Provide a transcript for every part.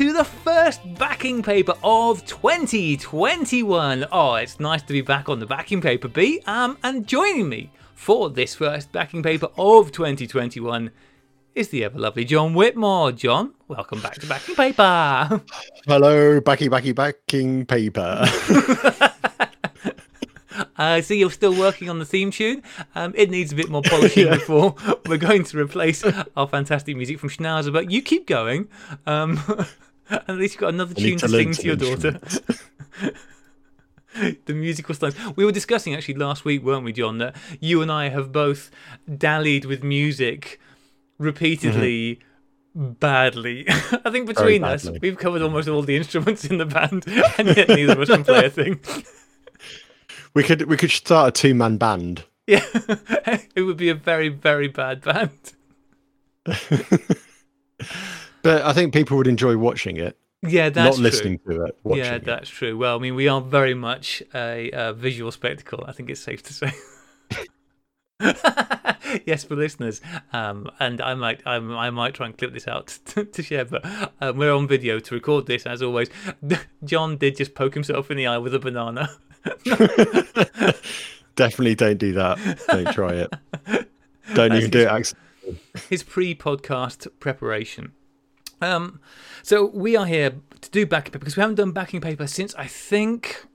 to the first backing paper of 2021. Oh, it's nice to be back on the backing paper beat. And joining me for this first backing paper of 2021 is the ever lovely John Whitmore. John, welcome back to Backing Paper. Hello, backing paper. I see you're still working on the theme tune. It needs a bit more polishing before we're going to replace our fantastic music from Schnauzer, but you keep going. At least you've got another tune to sing to your daughter. The musical slimes. We were discussing actually last week, weren't we, John, that you and I have both dallied with music repeatedly, badly. I think between us, we've covered almost all the instruments in the band, and yet neither of us can play a thing. We could start a two-man band. Yeah, it would be a very, very bad band. But I think people would enjoy watching it. Yeah, that's true. Not listening to it, watching it. Yeah, that's true. Well, I mean, we are very much a visual spectacle, I think it's safe to say. Yes, for listeners, and I might try and clip this out to share, but we're on video to record this, as always. John did just poke himself in the eye with a banana. Definitely don't do that. Don't try it. Don't even do it accidentally. His pre-podcast preparation. So we are here to do backing paper because we haven't done backing paper since, I think,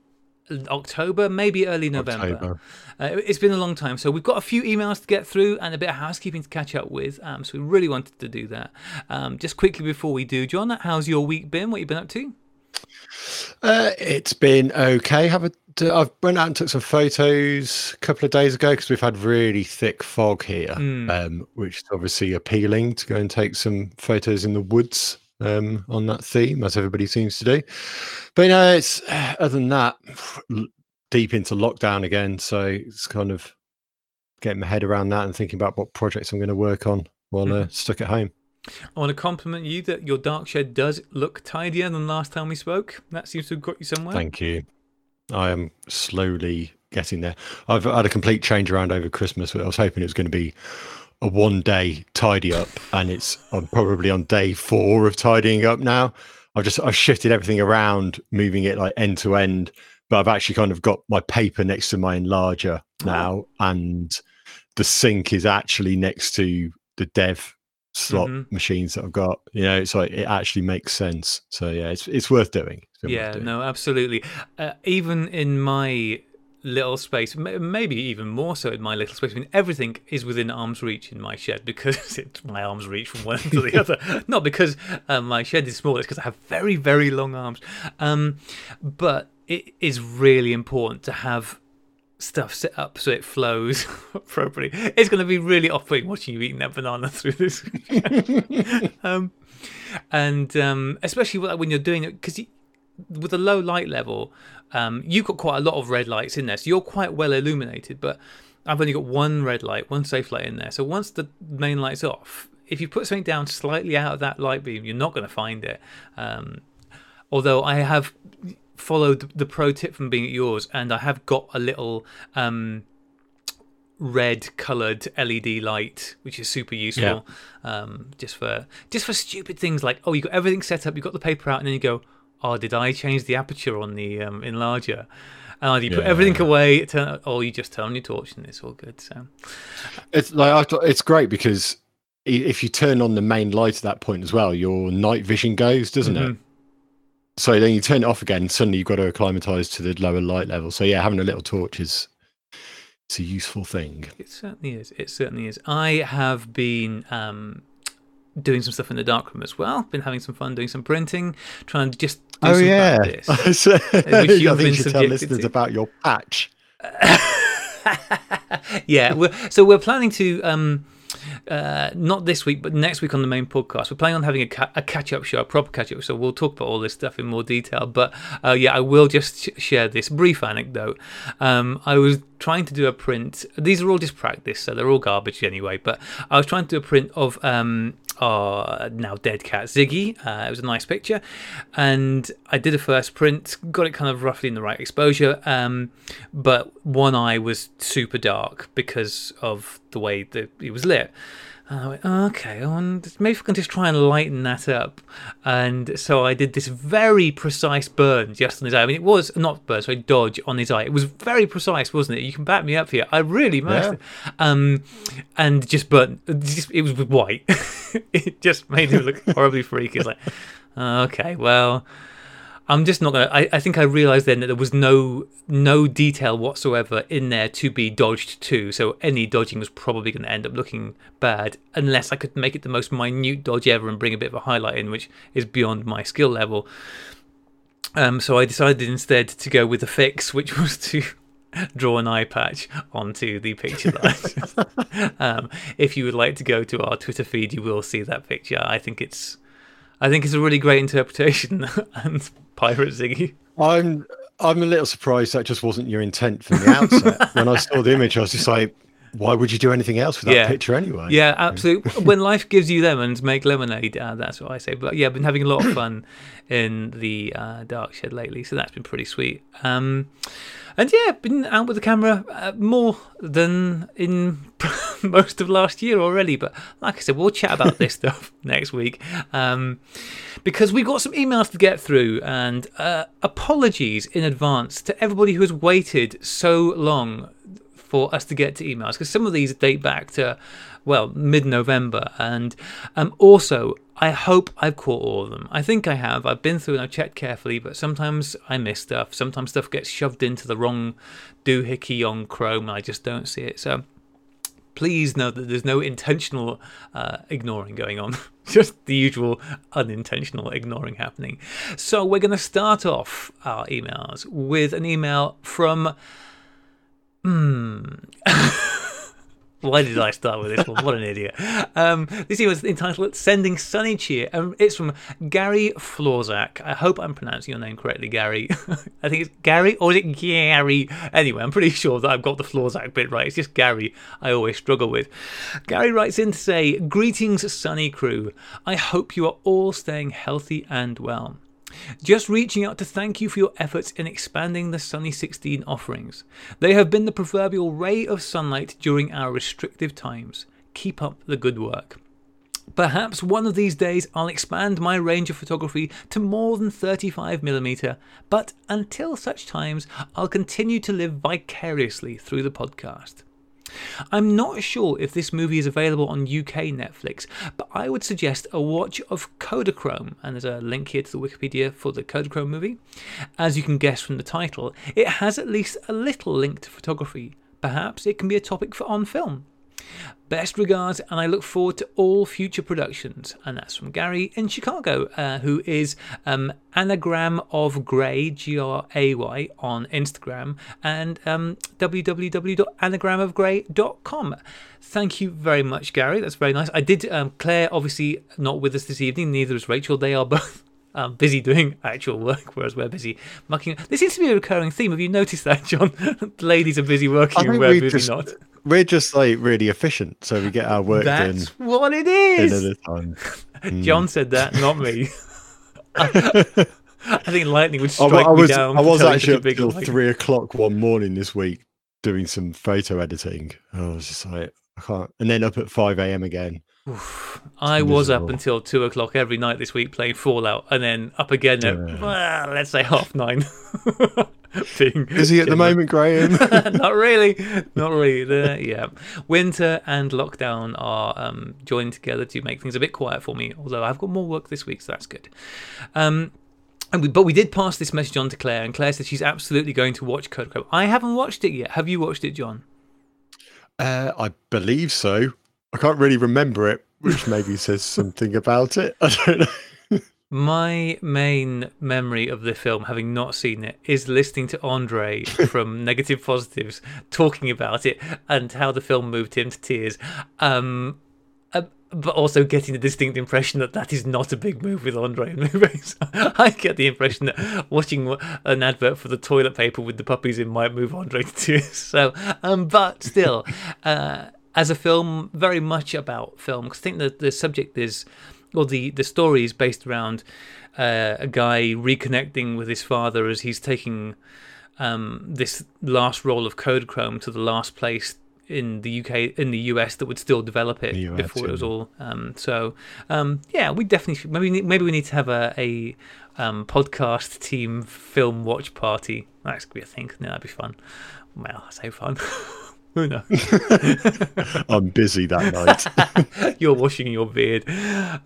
October, maybe early November. It's been a long time, so we've got a few emails to get through and a bit of housekeeping to catch up with, so we really wanted to do that. Just quickly before we do, John, how's your week been? What have you been up to? It's been okay. I've went out and took some photos a couple of days ago because we've had really thick fog here, which is obviously appealing to go and take some photos in the woods on that theme, as everybody seems to do. But no, it's other than that, deep into lockdown again, so it's kind of getting my head around that and thinking about what projects I'm going to work on while stuck at home. I want to compliment you that your dark shed does look tidier than last time we spoke. That seems to have got you somewhere. Thank you. I am slowly getting there. I've had a complete change around over Christmas, but I was hoping it was going to be a one-day tidy up, and I'm probably on day 4 of tidying up now. I've shifted everything around, moving it like end to end, but I've actually kind of got my paper next to my enlarger now, and the sink is actually next to the dev slot machines that I've got. You know, it's like it actually makes sense. So yeah, it's worth doing. No, absolutely. Even in my little space, maybe even more so in my little space. I mean, everything is within arm's reach in my shed because it's my arms reach from one to the other. Not because my shed is small, it's because I have very, very long arms. But it is really important to have stuff set up so it flows appropriately. It's going to be really off-putting watching you eating that banana through this. And especially when you're doing it, because with a low light level, you've got quite a lot of red lights in there, so you're quite well illuminated, but I've only got one red light, one safe light in there. So once the main light's off, if you put something down slightly out of that light beam, you're not going to find it. Although I have followed the pro tip from being at yours, and I have got a little red coloured LED light, which is super useful, just for stupid things like, oh, you got everything set up, you got the paper out, and then you go, oh, did I change the aperture on the enlarger? And either you put everything away, or you just turn on your torch, and it's all good. So it's like it's great because if you turn on the main light at that point as well, your night vision goes, doesn't it? So then you turn it off again, and suddenly you've got to acclimatise to the lower light level. So yeah, having a little torch is a useful thing. It certainly is. I have been doing some stuff in the darkroom as well. Been having some fun doing some printing, trying to just do some practice. So, I think you should tell listeners about your patch. So we're planning to, not this week, but next week on the main podcast, we're planning on having a catch-up show, a proper catch-up, so we'll talk about all this stuff in more detail. But I will just share this brief anecdote. I was trying to do a print. These are all just practice, so they're all garbage anyway, but I was trying to do a print of our now dead cat Ziggy. It was a nice picture, and I did a first print, got it kind of roughly in the right exposure, but one eye was super dark because of the way that it was lit. And I went, okay, maybe if I can just try and lighten that up. And so I did this very precise burn just on his eye. I mean, it was not burn, so a dodge on his eye. It was very precise, wasn't it? You can back me up here. I really managed it. And just burnt. It was white. It just made him look horribly freaky. It's like, okay, well, I'm just not going to... I think I realised then that there was no detail whatsoever in there to be dodged to, so any dodging was probably going to end up looking bad unless I could make it the most minute dodge ever and bring a bit of a highlight in, which is beyond my skill level. So I decided instead to go with a fix, which was to draw an eye patch onto the picture that if you would like to go to our Twitter feed, you will see that picture. I think it's a really great interpretation. And Pirate Ziggy, I'm a little surprised that just wasn't your intent from the outset. When I saw the image, I was just like, why would you do anything else with that picture anyway? Yeah, absolutely. When life gives you lemons, make lemonade. That's what I say. But yeah, I've been having a lot of fun in the dark shed lately, so that's been pretty sweet. And yeah, been out with the camera more than in most of last year already. But like I said, we'll chat about this stuff next week, because we've got some emails to get through. And apologies in advance to everybody who has waited so long for us to get to emails, because some of these date back to, well, mid-November. And also, I hope I've caught all of them. I think I have. I've been through and I've checked carefully, but sometimes I miss stuff. Sometimes stuff gets shoved into the wrong doohickey on Chrome and I just don't see it. So please know that there's no intentional ignoring going on. Just the usual unintentional ignoring happening. So we're going to start off our emails with an email from... Why did I start with this one? What an idiot. This email is entitled Sending Sunny Cheer. It's from Gary Florzak. I hope I'm pronouncing your name correctly, Gary. I think it's Gary, or is it Gary? Anyway, I'm pretty sure that I've got the Florzak bit right. It's just Gary I always struggle with. Gary writes in to say, greetings, Sunny crew. I hope you are all staying healthy and well. Just reaching out to thank you for your efforts in expanding the Sunny 16 offerings. They have been the proverbial ray of sunlight during our restrictive times. Keep up the good work. Perhaps one of these days I'll expand my range of photography to more than 35mm, but until such times I'll continue to live vicariously through the podcast. I'm not sure if this movie is available on UK Netflix, but I would suggest a watch of Kodachrome, and there's a link here to the Wikipedia for the Kodachrome movie. As you can guess from the title, it has at least a little link to photography. Perhaps it can be a topic for On Film. Best regards, and I look forward to all future productions. And that's from Gary in Chicago, who is Anagram of Grey, Gray, on Instagram, and www.anagramofgrey.com. Thank you very much, Gary. That's very nice. I did, Claire, obviously, not with us this evening, neither is Rachel. They are both busy doing actual work, whereas we're busy mucking. This seems to be a recurring theme. Have you noticed that, John? The ladies are busy working and we're busy not. We're just like really efficient, so we get our work done. That's what it is. John said that, not me. I think lightning would strike me down. I was actually up until 3 o'clock one morning this week doing some photo editing. I was just like, I can't. And then up at 5 a.m. again. Oof. I was up until 2 o'clock every night this week playing Fallout, and then up again at let's say 9:30. Is he at the moment, Graham? Not really. Yeah, winter and lockdown are joined together to make things a bit quiet for me, although I've got more work this week, so that's good. But we did pass this message on to Claire, and Claire said she's absolutely going to watch Kodachrome. I haven't watched it yet. Have you watched it, John? I believe so. I can't really remember it, which maybe says something about it. I don't know. My main memory of the film, having not seen it, is listening to Andre from Negative Positives talking about it and how the film moved him to tears. But also getting the distinct impression that is not a big move with Andre in movies. I get the impression that watching an advert for the toilet paper with the puppies in might move Andre to tears. So, but still, as a film, very much about film, because I think that the subject is... Well, the story is based around a guy reconnecting with his father as he's taking this last roll of Kodachrome to the last place in the UK, in the US, that would still develop it before it was all. Yeah, we definitely should, maybe we need to have a podcast team film watch party. That's gonna be a thing. No, that'd be fun. Well, so fun. Who knows? I'm busy that night. You're washing your beard.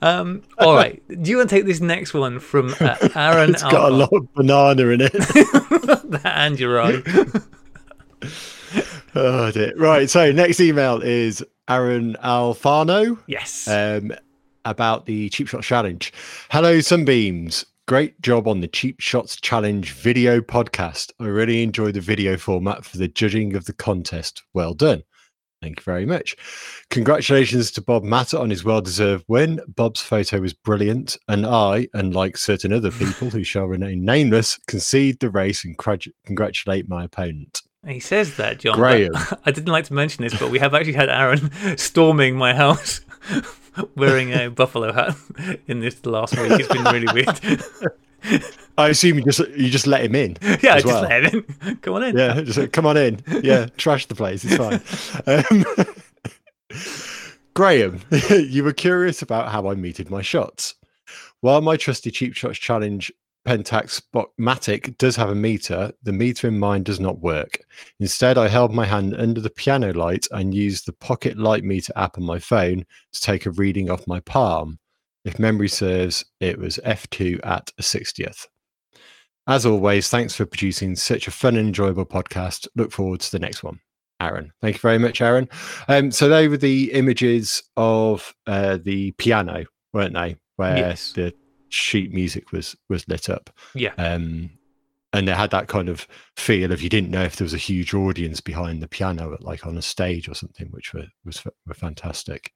All right. Do you want to take this next one from Aaron? It's got a lot of banana in it. And you're right. Oh, dear. Right. So next email is Aaron Alfano. Yes. About the Cheap Shots Challenge. Hello, Sunbeams. Great job on the Cheap Shots Challenge video podcast. I really enjoy the video format for the judging of the contest. Well done. Thank you very much. Congratulations to Bob Matter on his well-deserved win. Bob's photo was brilliant, and I, unlike certain other people who shall remain nameless, concede the race and congratulate my opponent. He says that, John. Graham. I didn't like to mention this, but we have actually had Aaron storming my house wearing a buffalo hat in this last week. It's been really weird. I assume you just let him in. Yeah, I just let him in. Come on in. Yeah, just like, come on in. Yeah, trash the place. It's fine. Graham, you were curious about how I metered my shots. While my trusty Cheap Shots Challenge Pentax Spotmatic does have a meter, the meter in mine does not work. Instead, I held my hand under the piano light and used the pocket light meter app on my phone to take a reading off my palm. If memory serves, it was F2 at a 60th. As always, thanks for producing such a fun and enjoyable podcast. Look forward to the next one. Aaron. Thank you very much, Aaron. So they were the images of the piano, weren't they? Where yes. The sheet music was lit up, and it had that kind of feel of, you didn't know if there was a huge audience behind the piano at, like, on a stage or something, which were fantastic.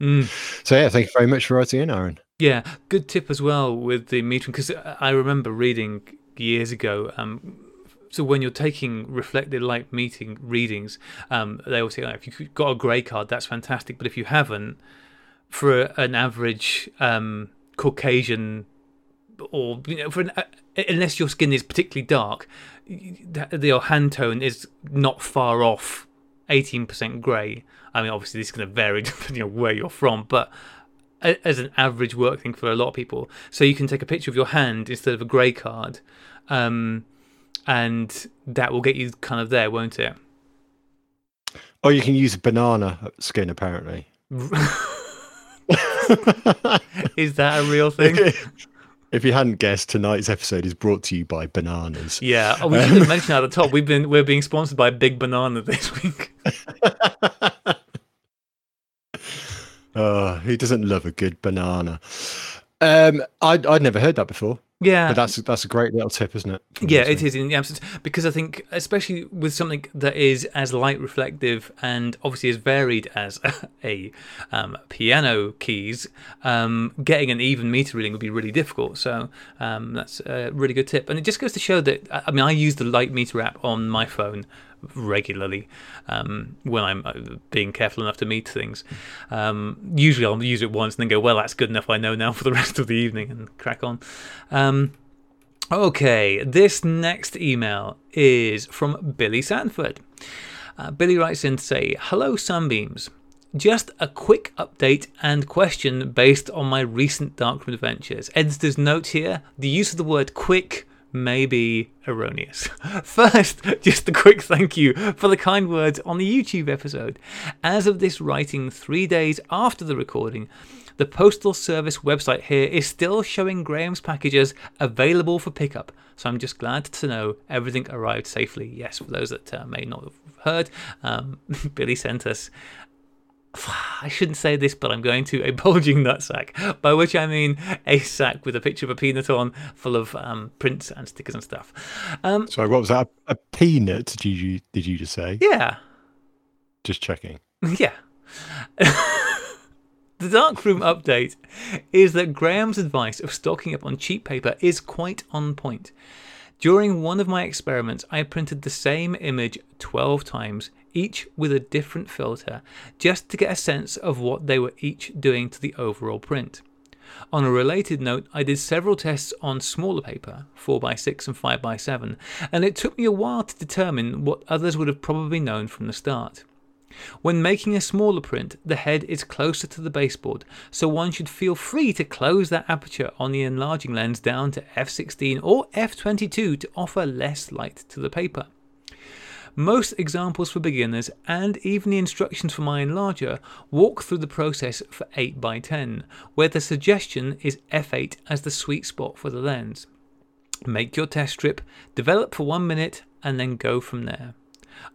So yeah, thank you very much for writing in, Aaron. Yeah, good tip as well with the metering, because I remember reading years ago, so when you're taking reflected light meeting readings, they always say, oh, if you've got a grey card, that's fantastic, but if you haven't, for an average Caucasian, or, you know, unless your skin is particularly dark, your hand tone is not far off 18% grey. I mean, obviously this is going to vary depending on where you're from, but as an average work thing for a lot of people. So you can take a picture of your hand instead of a grey card, and that will get you kind of there, won't it? Or you can use banana skin, apparently. Is that a real thing? If you hadn't guessed, tonight's episode is brought to you by bananas. Yeah, we didn't mention at the top. We're being sponsored by Big Banana this week. Who doesn't love a good banana? I'd never heard that before. Yeah, but that's a great little tip, isn't it? Yeah, it is, in the absence, because I think, especially with something that is as light reflective and obviously as varied as a piano keys, getting an even meter reading would be really difficult. So that's a really good tip, and it just goes to show that, I mean, I use the light meter app on my phone regularly when I'm being careful enough to meet things. Usually I'll use it once and then go, well, that's good enough, I know now for the rest of the evening, and crack on. Okay, this next email is from Billy Sanford. Billy writes in to say, hello Sunbeams, just a quick update and question based on my recent Darkroom adventures. Editor's note here, the use of the word quick may be erroneous. First, just a quick thank you for the kind words on the YouTube episode. As of this writing 3 days after the recording, the Postal Service website here is still showing Graham's packages available for pickup, so I'm just glad to know everything arrived safely. Yes, for those that may not have heard, Billy sent us, I shouldn't say this, but I'm going to, a bulging nutsack, by which I mean a sack with a picture of a peanut on, full of prints and stickers and stuff. Sorry, what was that? A peanut, did you just say? Yeah. Just checking. Yeah. The Darkroom update is that Graham's advice of stocking up on cheap paper is quite on point. During one of my experiments, I printed the same image 12 times, each with a different filter, just to get a sense of what they were each doing to the overall print. On a related note, I did several tests on smaller paper, 4x6 and 5x7, and it took me a while to determine what others would have probably known from the start. When making a smaller print, the head is closer to the baseboard, so one should feel free to close that aperture on the enlarging lens down to f16 or f22 to offer less light to the paper. Most examples for beginners, and even the instructions for my enlarger, walk through the process for 8x10, where the suggestion is f8 as the sweet spot for the lens. Make your test strip, develop for 1 minute, and then go from there.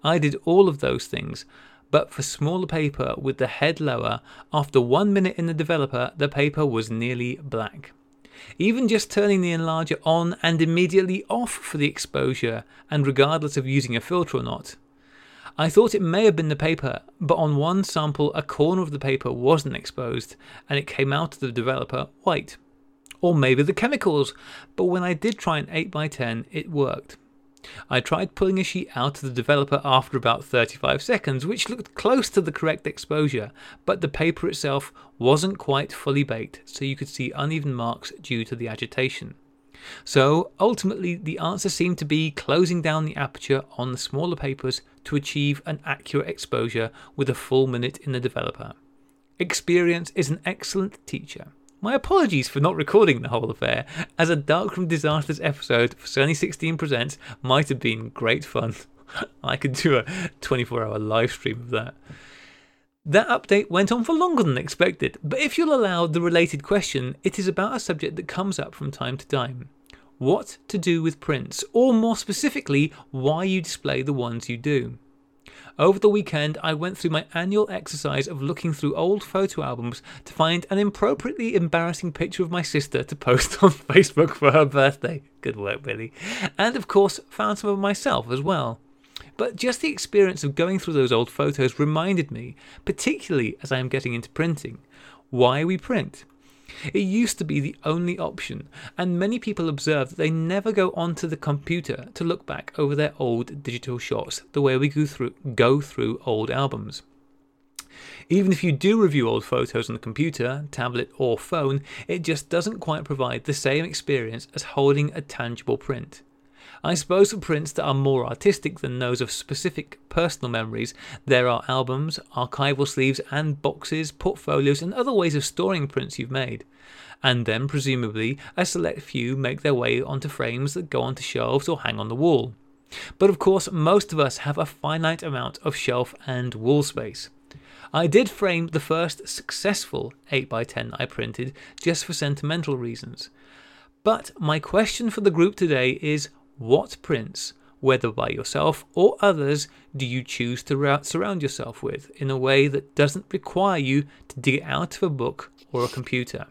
I did all of those things, but for smaller paper with the head lower, after 1 minute in the developer, the paper was nearly black. Even just turning the enlarger on and immediately off for the exposure, and regardless of using a filter or not. I thought it may have been the paper, but on one sample a corner of the paper wasn't exposed and it came out to the developer white. Or maybe the chemicals, but when I did try an 8x10 it worked. I tried pulling a sheet out to the developer after about 35 seconds, which looked close to the correct exposure, but the paper itself wasn't quite fully baked, so you could see uneven marks due to the agitation. So ultimately the answer seemed to be closing down the aperture on the smaller papers to achieve an accurate exposure with a full minute in the developer. Experience is an excellent teacher. My apologies for not recording the whole affair, as a Darkroom Disasters episode for Sunny 16 Presents might have been great fun. I could do a 24-hour live stream of that. That update went on for longer than expected, but if you'll allow the related question, it is about a subject that comes up from time to time. What to do with prints, or more specifically, why you display the ones you do. Over the weekend, I went through my annual exercise of looking through old photo albums to find an appropriately embarrassing picture of my sister to post on Facebook for her birthday. Good work, Billy. And of course, found some of myself as well. But just the experience of going through those old photos reminded me, particularly as I am getting into printing, why we print. It used to be the only option, and many people observe that they never go onto the computer to look back over their old digital shots the way we go through old albums. Even if you do review old photos on the computer, tablet or phone, it just doesn't quite provide the same experience as holding a tangible print. I suppose for prints that are more artistic than those of specific personal memories, there are albums, archival sleeves and boxes, portfolios and other ways of storing prints you've made. And then presumably a select few make their way onto frames that go onto shelves or hang on the wall. But of course most of us have a finite amount of shelf and wall space. I did frame the first successful 8x10 I printed just for sentimental reasons. But my question for the group today is, what prints, whether by yourself or others, do you choose to surround yourself with in a way that doesn't require you to dig it out of a book or a computer?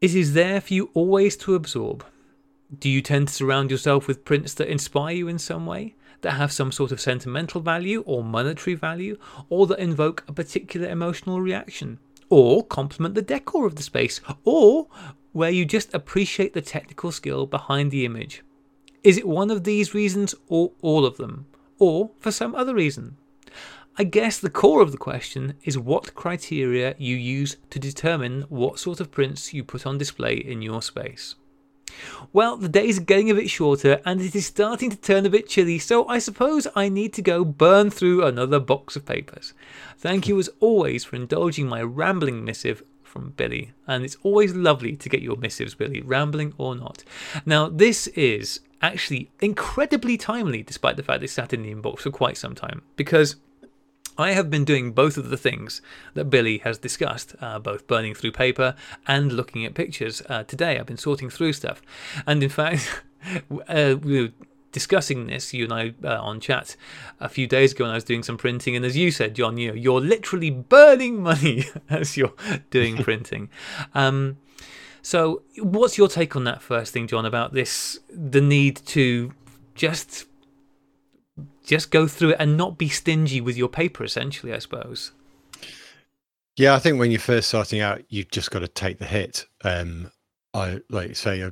It is there for you always to absorb. Do you tend to surround yourself with prints that inspire you in some way, that have some sort of sentimental value or monetary value, or that invoke a particular emotional reaction, or complement the decor of the space, or where you just appreciate the technical skill behind the image? Is it one of these reasons or all of them? Or for some other reason? I guess the core of the question is what criteria you use to determine what sort of prints you put on display in your space. Well, the days are getting a bit shorter and it is starting to turn a bit chilly, so I suppose I need to go burn through another box of papers. Thank you as always for indulging my rambling missive from Billy, and it's always lovely to get your missives, Billy, rambling or not. Now this is actually incredibly timely, despite the fact it sat in the inbox for quite some time, because I have been doing both of the things that Billy has discussed, both burning through paper and looking at pictures. Today I've been sorting through stuff, and in fact we were discussing this, you and I, on chat a few days ago when I was doing some printing, and as you said, John, you're literally burning money as you're doing printing. So what's your take on that first thing, John, about this, the need to just go through it and not be stingy with your paper, essentially, I suppose? Yeah, I think when you're first starting out, you've just got to take the hit. I like say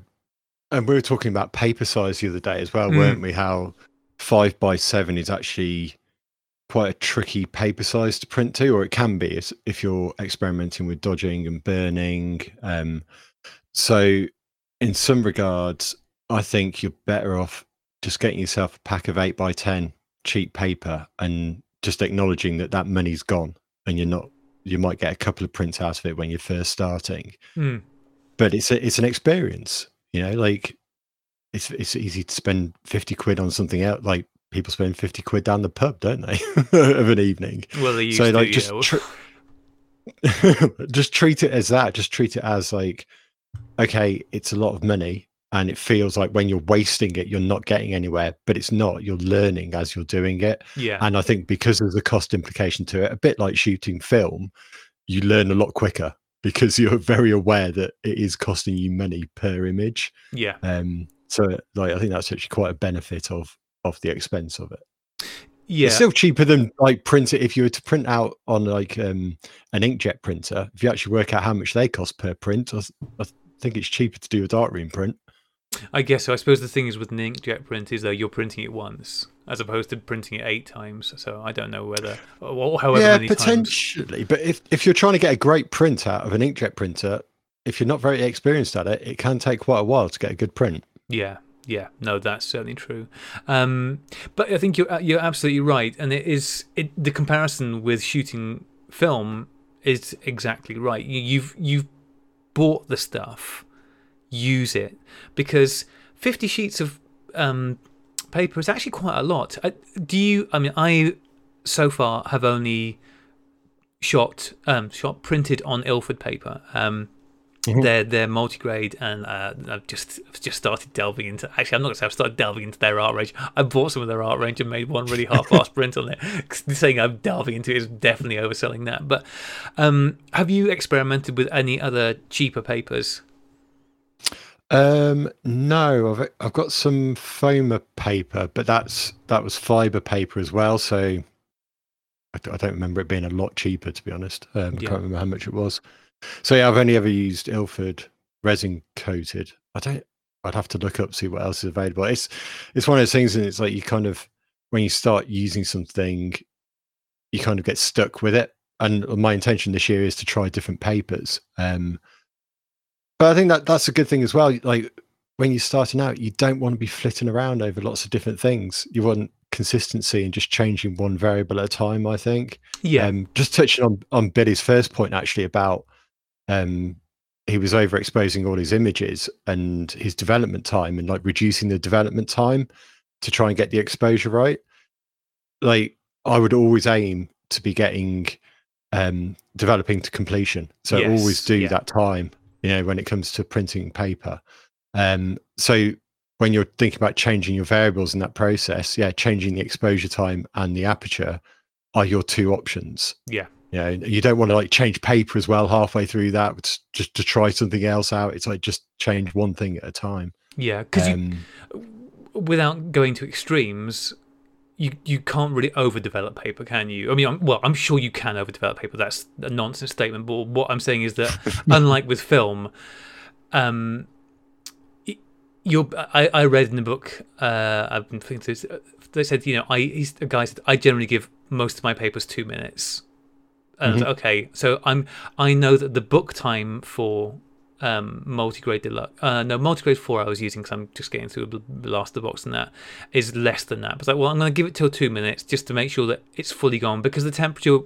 and we were talking about paper size the other day as well, weren't we? How 5x7 is actually quite a tricky paper size to print to, or it can be if you're experimenting with dodging and burning. So in some regards, I think you're better off just getting yourself a pack of 8x10 cheap paper and just acknowledging that that money's gone, and you might get a couple of prints out of it when you're first starting, but it's an experience, you know, like it's easy to spend 50 quid on something else. Like people spend 50 quid down the pub, don't they, of an evening? Well, they used to, just treat it as that. Just treat it as like, okay, it's a lot of money, and it feels like when you're wasting it, you're not getting anywhere, but it's not. You're learning as you're doing it. Yeah. And I think because there's a cost implication to it, a bit like shooting film, you learn a lot quicker because you're very aware that it is costing you money per image. Yeah. So like, I think that's actually quite a benefit of the expense of it. Yeah. It's still cheaper than like print it. If you were to print out on like an inkjet printer, if you actually work out how much they cost per print, I think it's cheaper to do a darkroom print. I guess so. I suppose the thing is with an inkjet print is though you're printing it once as opposed to printing it 8 times. So I don't know whether, or however many potentially, times. But if you're trying to get a great print out of an inkjet printer, if you're not very experienced at it, it can take quite a while to get a good print. Yeah. Yeah, no, that's certainly true. But I think you're absolutely right, and the comparison with shooting film is exactly right. You've bought the stuff, use it, because 50 sheets of paper is actually quite a lot. I so far have only printed on Ilford paper. They're multi-grade, and I've just started delving into. Actually, I'm not going to say I've started delving into their art range. I bought some of their art range and made one really half-assed print on it. Saying I'm delving into it is definitely overselling that. But have you experimented with any other cheaper papers? No, I've got some Fomapan paper, but that was fibre paper as well. So I don't remember it being a lot cheaper, to be honest. I can't remember how much it was. So yeah, I've only ever used Ilford resin coated. I'd have to look up, see what else is available. It's one of those things, and it's like you kind of, when you start using something, you kind of get stuck with it. And my intention this year is to try different papers. But I think that's a good thing as well. Like when you're starting out, you don't want to be flitting around over lots of different things. You want consistency and just changing one variable at a time, I think. Yeah. Just touching on Billy's first point actually about he was overexposing all his images and his development time, and like reducing the development time to try and get the exposure right. Like I would always aim to be getting developing to completion, so always do that time, you know, when it comes to printing paper. So when you're thinking about changing your variables in that process, changing the exposure time and the aperture are your two options. You know, you don't want to like change paper as well halfway through that just to try something else out. It's like just change one thing at a time. Yeah, because without going to extremes, you can't really overdevelop paper, can you? I mean, I'm sure you can overdevelop paper. That's a nonsense statement. But what I'm saying is that unlike with film, I read in the book. I've been thinking this. They said, you know, a guy said, I generally give most of my papers 2 minutes. And I was like, okay, so I know that the book time for multigrade deluxe, multigrade 4 I was using because I'm just getting through the last of the box, and that is less than that. But it's like, well, I'm going to give it till 2 minutes just to make sure that it's fully gone, because the temperature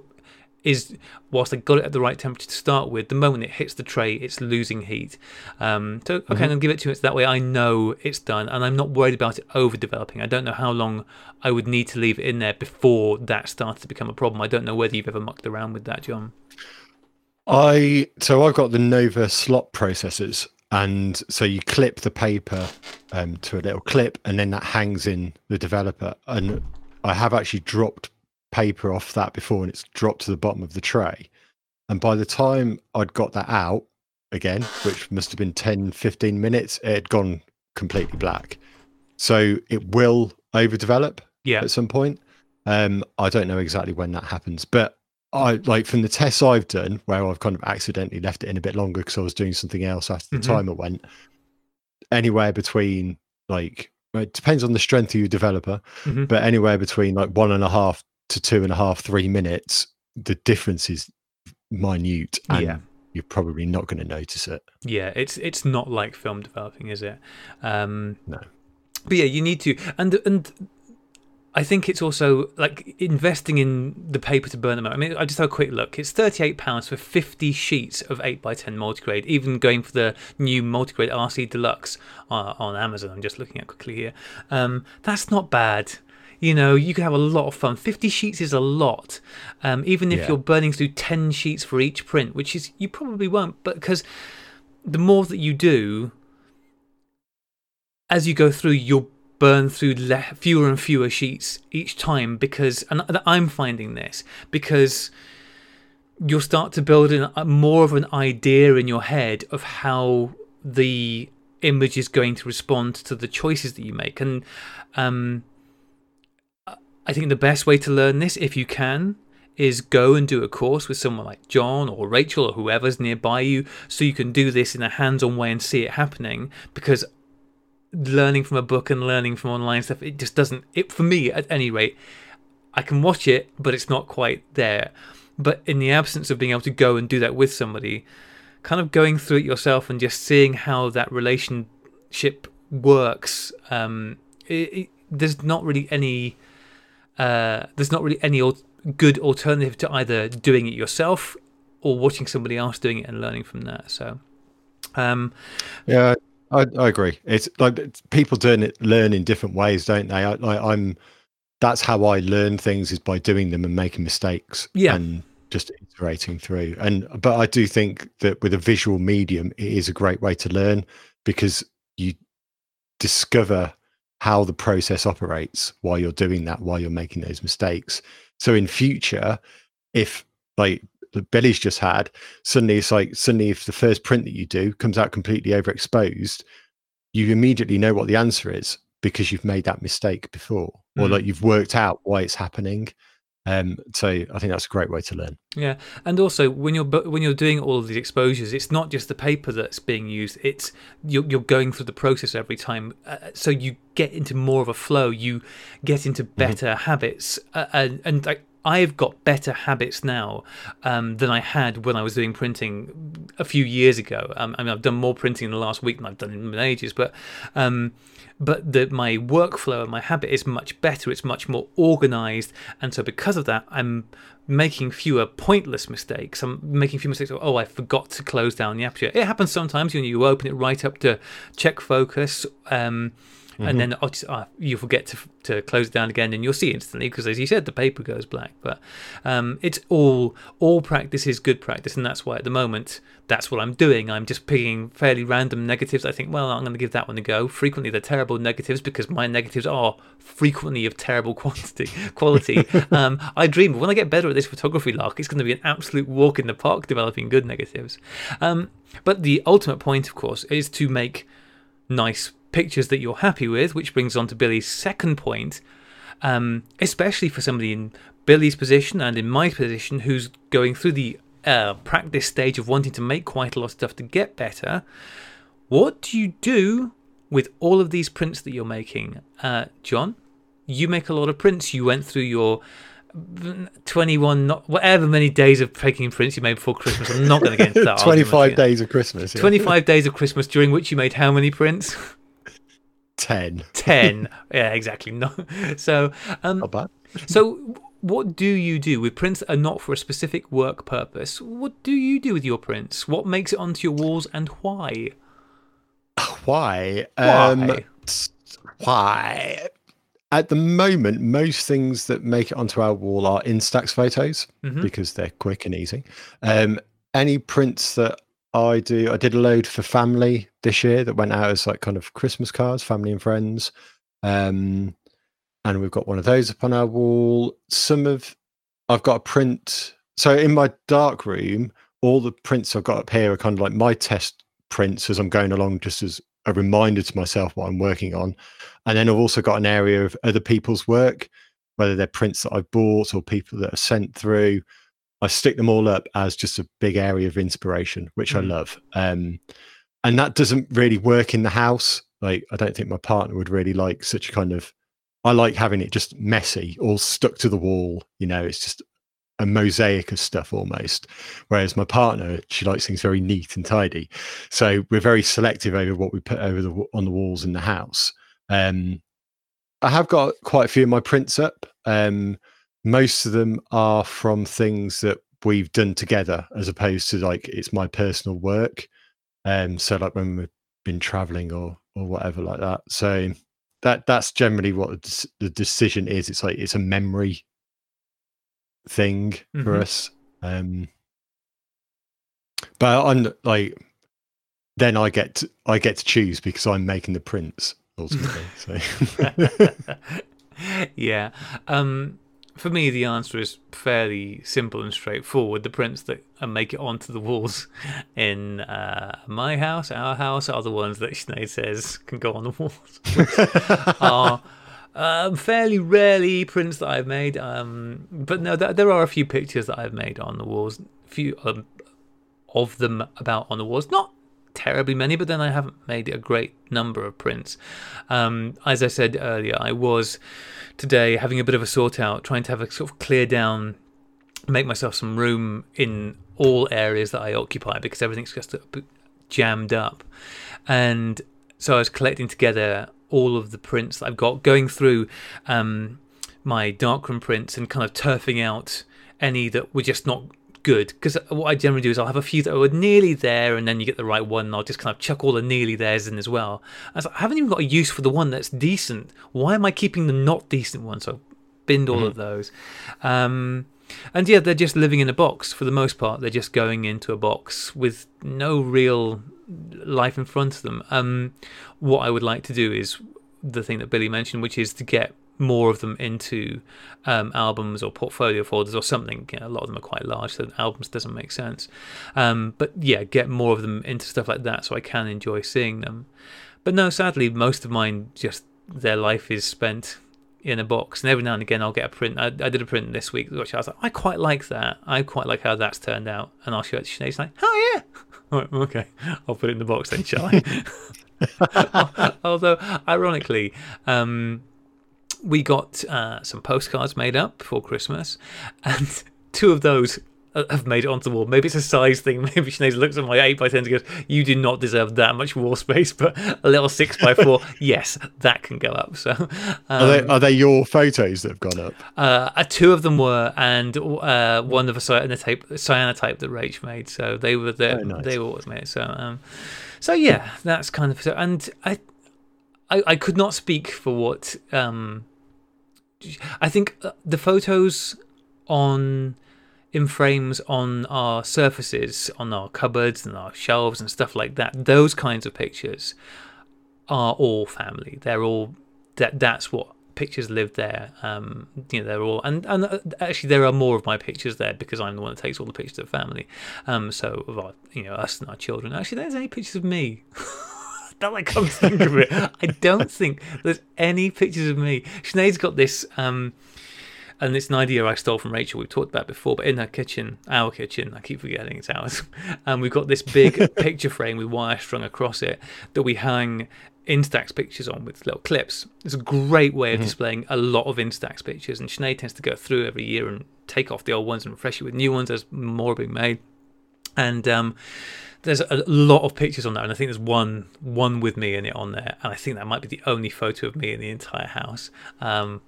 is, whilst I got it at the right temperature to start with, the moment it hits the tray, it's losing heat. So, okay, I'm going to give it 2 minutes. That way I know it's done, and I'm not worried about it overdeveloping. I don't know how long I would need to leave it in there before that starts to become a problem. I don't know whether you've ever mucked around with that, John. So I've got the Nova slot processors, and so you clip the paper to a little clip, and then that hangs in the developer. And I have actually dropped paper off that before, and it's dropped to the bottom of the tray, and by the time I'd got that out again, which must have been 10-15 minutes, it had gone completely black. So it will overdevelop at some point. I don't know exactly when that happens, but I, like from the tests I've done where I've kind of accidentally left it in a bit longer because I was doing something else after the timer went, anywhere between like, it depends on the strength of your developer, but anywhere between like 1.5 to 2.5-3 minutes, the difference is minute, and you're probably not going to notice it. It's not like film developing, is it? No, but you need to, and I think it's also like investing in the paper to burn them out. I mean, I just had a quick look. It's £38 for 50 sheets of 8x10 multigrade, even going for the new multigrade RC Deluxe on Amazon. I'm just looking at quickly here. That's not bad. You know, you can have a lot of fun. 50 sheets is a lot, even if you're burning through 10 sheets for each print, which is you probably won't, but because the more that you do, as you go through, you'll burn through fewer and fewer sheets each time, because, and I'm finding this, because you'll start to build in more of an idea in your head of how the image is going to respond to the choices that you make. And I think the best way to learn this, if you can, is go and do a course with someone like John or Rachel or whoever's nearby you, so you can do this in a hands-on way and see it happening. Because learning from a book and learning from online stuff, it just doesn't, it for me at any rate, I can watch it, but it's not quite there. But in the absence of being able to go and do that with somebody, kind of going through it yourself and just seeing how that relationship works, there's not really any good alternative to either doing it yourself or watching somebody else doing it and learning from that. So, yeah, I agree. It's like people learn in different ways, don't they? That's how I learn things, is by doing them and making mistakes, and just iterating through. But I do think that with a visual medium, it is a great way to learn, because you discover how the process operates while you're doing that, while you're making those mistakes. So in future, if like Billy's just had, suddenly if the first print that you do comes out completely overexposed, you immediately know what the answer is, because you've made that mistake before, or like you've worked out why it's happening. So I think that's a great way to learn. Yeah, and also when you're doing all of these exposures, it's not just the paper that's being used. It's you're going through the process every time, so you get into more of a flow. You get into better habits, and I've got better habits now than I had when I was doing printing a few years ago. I mean, I've done more printing in the last week than I've done in ages, but my workflow and my habit is much better. It's much more organised, and so because of that, I'm making fewer pointless mistakes. I'm making fewer mistakes. Oh, I forgot to close down the aperture. It happens sometimes when you open it right up to check focus. And then you forget to close it down again, and you'll see instantly, because as you said, the paper goes black. But it's all practice is good practice, and that's why at the moment that's what I'm doing. I'm just picking fairly random negatives. I think, well, I'm going to give that one a go. Frequently they're terrible negatives, because my negatives are frequently of terrible quality. I dream when I get better at this photography lark, it's going to be an absolute walk in the park developing good negatives. But the ultimate point, of course, is to make nice pictures that you're happy with, which brings on to Billy's second point, especially for somebody in Billy's position and in my position who's going through the practice stage of wanting to make quite a lot of stuff to get better. What do you do with all of these prints that you're making? John, you make a lot of prints. You went through your 21, not whatever many days of taking prints you made before Christmas. I'm not going to get into that. 25 days of Christmas. Yeah. 25 days of Christmas, during which you made how many prints? 10. Yeah, exactly. No. So not bad. So what do you do with prints that are not for a specific work purpose? What do you do with your prints? What makes it onto your walls, and why? At the moment, most things that make it onto our wall are Instax photos, because they're quick and easy. Any prints that I did a load for family this year that went out as like kind of Christmas cards, family and friends. And we've got one of those up on our wall. I've got a print. So in my dark room, all the prints I've got up here are kind of like my test prints as I'm going along, just as a reminder to myself what I'm working on. And then I've also got an area of other people's work, whether they're prints that I've bought or people that are sent through. I stick them all up as just a big area of inspiration, which I love. And that doesn't really work in the house. Like, I don't think my partner would really like such a kind of, I like having it just messy, all stuck to the wall. You know, it's just a mosaic of stuff almost. Whereas my partner, she likes things very neat and tidy. So we're very selective over what we put on the walls in the house. I have got quite a few of my prints up. Most of them are from things that we've done together, as opposed to like it's my personal work. So like when we've been traveling or whatever like that. So that's generally what the decision is. It's like it's a memory thing for us. But I'm like, then I get to choose because I'm making the prints ultimately. Yeah. For me, the answer is fairly simple and straightforward. The prints that make it onto the walls in my house, our house, are the ones that Sinead says can go on the walls, which are fairly rarely prints that I've made. But no, there are a few pictures that I've made on the walls, a few of them about on the walls. Not terribly many, but then I haven't made a great number of prints. As I said earlier, I was today having a bit of a sort out, trying to have a sort of clear down, make myself some room in all areas that I occupy, because everything's just jammed up. And so I was collecting together all of the prints that I've got, going through my darkroom prints and kind of turfing out any that were just not good, because what I generally do is I'll have a few that are nearly there, and then you get the right one, and I'll just kind of chuck all the nearly theirs in as well. I was like, I haven't even got a use for the one that's decent. Why am I keeping the not decent one? So I've binned all of those. And yeah, they're just living in a box for the most part. They're just going into a box with no real life in front of them. What I would like to do is the thing that Billy mentioned, which is to get more of them into albums or portfolio folders or something. You know, a lot of them are quite large, so albums doesn't make sense. But yeah, get more of them into stuff like that so I can enjoy seeing them. But no, sadly, most of mine, just their life is spent in a box. And every now and again, I'll get a print. I did a print this week, which I was like, I quite like that. I quite like how that's turned out. And I'll show it to Sinead. It's like, oh yeah. All right, okay, I'll put it in the box then, shall I? Although, ironically, we got some postcards made up for Christmas, and two of those have made it onto the wall. Maybe it's a size thing. Maybe Sinead looks at my 8x10 and goes, you do not deserve that much wall space, but a little 6x4, yes, that can go up. So, are they your photos that have gone up? Two of them were, and one of a cyanotype that Rach made. So they were there. Oh, nice. They were always made. So, so yeah, that's kind of... And I could not speak for what... I think the photos in frames on our surfaces, on our cupboards and our shelves and stuff like that, those kinds of pictures are all family. They're all that's what pictures live there. You know, they're all and actually there are more of my pictures there because I'm the one that takes all the pictures of family. So of our, you know, us and our children. Actually, there's any pictures of me. Now I come to think of it, I don't think there's any pictures of me. Sinead's got this, and it's an idea I stole from Rachel. We've talked about it before, but in her kitchen, our kitchen, I keep forgetting it's ours. We've got this big picture frame with wire strung across it that we hang Instax pictures on with little clips. It's a great way of displaying a lot of Instax pictures, and Sinead tends to go through every year and take off the old ones and refresh it with new ones as more are being made. And there's a lot of pictures on that, and I think there's one with me in it on there, and I think that might be the only photo of me in the entire house,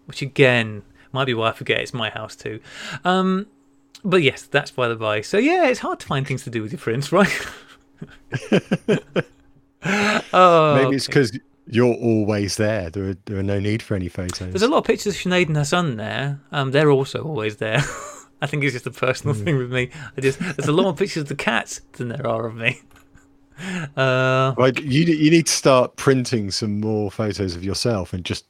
which again might be why I forget it's my house too. But yes, that's by the by. So yeah, it's hard to find things to do with your prints, right? Oh, maybe it's because you're always there. There are no need for any photos. There's a lot of pictures of Sinead and her son there. They're also always there. I think it's just a personal thing with me. There's a lot more pictures of the cats than there are of me. Right, you need to start printing some more photos of yourself and just,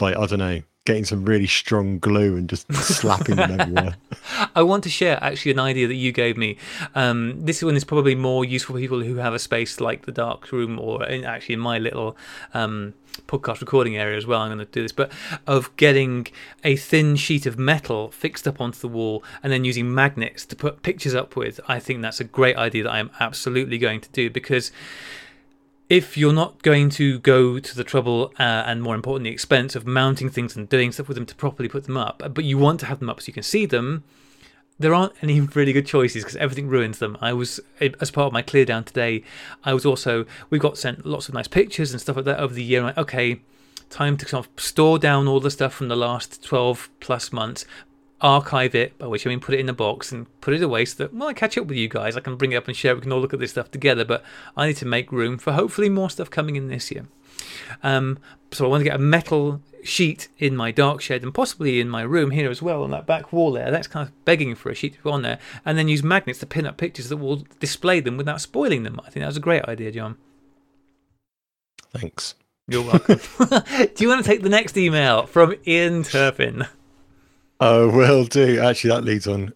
like, I don't know, getting some really strong glue and just slapping them everywhere. I want to share actually an idea that you gave me. This one is probably more useful for people who have a space like the dark room or in my little podcast recording area as well. I'm going to do this, but of getting a thin sheet of metal fixed up onto the wall and then using magnets to put pictures up with. I think that's a great idea that I'm absolutely going to do, because if you're not going to go to the trouble and, more importantly, expense of mounting things and doing stuff with them to properly put them up, but you want to have them up so you can see them, there aren't any really good choices because everything ruins them. I was, as part of my clear down today, we got sent lots of nice pictures and stuff like that over the year. I'm like, okay, time to sort of store down all the stuff from the last 12 plus months, archive it, by which I mean put it in a box and put it away so that when I catch up with you guys, I can bring it up and share it. We can all look at this stuff together, but I need to make room for hopefully more stuff coming in this year. So I want to get a metal sheet in my dark shed and possibly in my room here as well on that back wall there. That's kind of begging for a sheet to go on there, and then use magnets to pin up pictures that will display them without spoiling them. I think that was a great idea, John. Thanks. You're welcome. Do you want to take the next email from Ian Turpin? Oh, will do. Actually, that leads on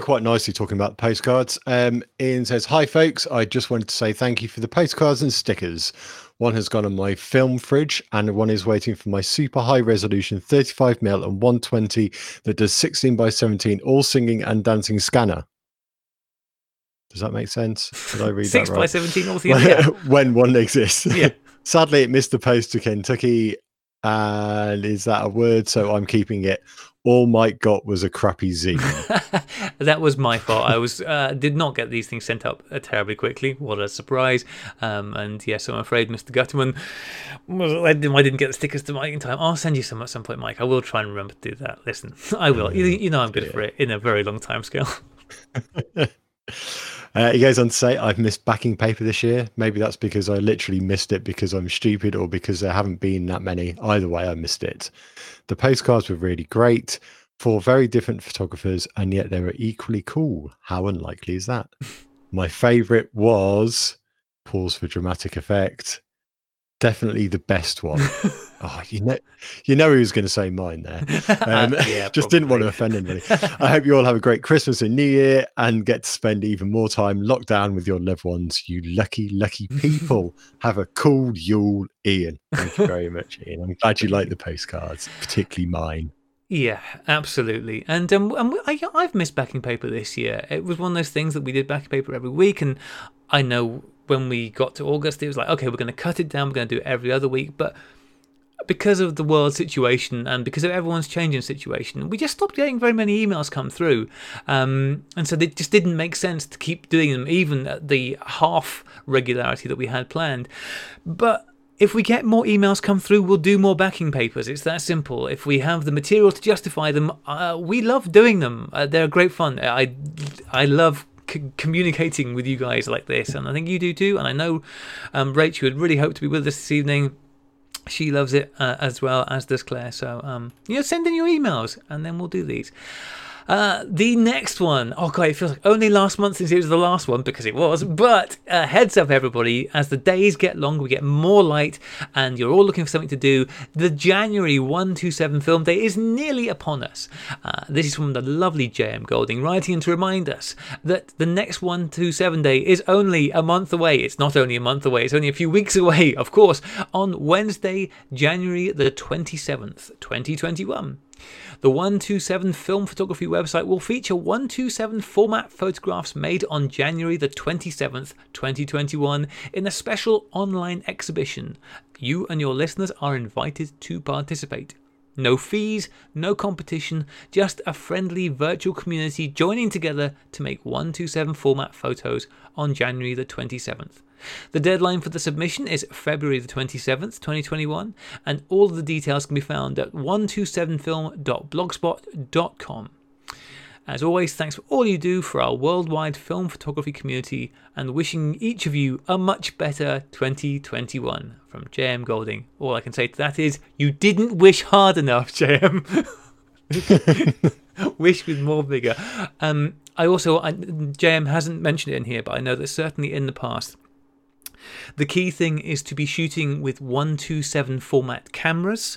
quite nicely talking about the postcards. Ian says, hi folks, I just wanted to say thank you for the postcards and stickers. One has gone on my film fridge and one is waiting for my super high resolution 35mm and 120 that does 16x17 all singing and dancing scanner. Does that make sense? Did I read that right? 6x17 all singing. Yeah. When one exists. Yeah. Sadly, it missed the post to Kentucky. And is that a word? So I'm keeping it. All Mike got was a crappy zine. That was my fault. I was did not get these things sent up terribly quickly. What a surprise. And yes, I'm afraid, Mr. Gutterman, I didn't get the stickers to Mike in time. I'll send you some at some point, Mike. I will try and remember to do that. Listen, I will. You know I'm good for it in a very long time scale. He goes on to say, I've missed backing paper this year. Maybe that's because I literally missed it because I'm stupid or because there haven't been that many. Either way, I missed it. The postcards were really great for very different photographers, and yet they were equally cool. How unlikely is that? My favorite was, pause for dramatic effect, definitely the best one. Oh, you know he was going to say mine there. Yeah, just didn't want to offend anybody. I hope you all have a great Christmas and New Year and get to spend even more time locked down with your loved ones. You lucky, lucky people. Have a cool Yule, Ian. Thank you very much, Ian. I'm glad you like the postcards, particularly mine. Yeah, absolutely. And I've missed backing paper this year. It was one of those things that we did backing paper every week, and I know when we got to August, it was like, okay, we're going to cut it down. We're going to do it every other week, but because of the world situation and because of everyone's changing situation, we just stopped getting very many emails come through, and so it just didn't make sense to keep doing them, even at the half regularity that we had planned. But if we get more emails come through, we'll do more backing papers. It's that simple. If we have the material to justify them, we love doing them. They're great fun. I love communicating with you guys like this, and I think you do too. And I know Rachel would really hope to be with us this evening. She loves it as well, as does Claire. So, send in your emails and then we'll do these. The next one. Oh, God, it feels like only last month since it was the last one, because it was. But heads up, everybody. As the days get longer, we get more light and you're all looking for something to do. The January 127 Film Day is nearly upon us. This is from the lovely J.M. Golding, writing in to remind us that the next 127 Day is only a month away. It's not only a month away. It's only a few weeks away, of course, on Wednesday, January the 27th, 2021. The 127 Film Photography website will feature 127 format photographs made on January the 27th, 2021 in a special online exhibition. You and your listeners are invited to participate. No fees, no competition, just a friendly virtual community joining together to make 127 format photos on January the 27th. The deadline for the submission is February the 27th, 2021, and all of the details can be found at 127film.blogspot.com. As always, thanks for all you do for our worldwide film photography community, and wishing each of you a much better 2021. From J.M. Golding. All I can say to that is, you didn't wish hard enough, J.M. Wish with more vigour. J.M. hasn't mentioned it in here, but I know that certainly in the past, the key thing is to be shooting with 127 format cameras.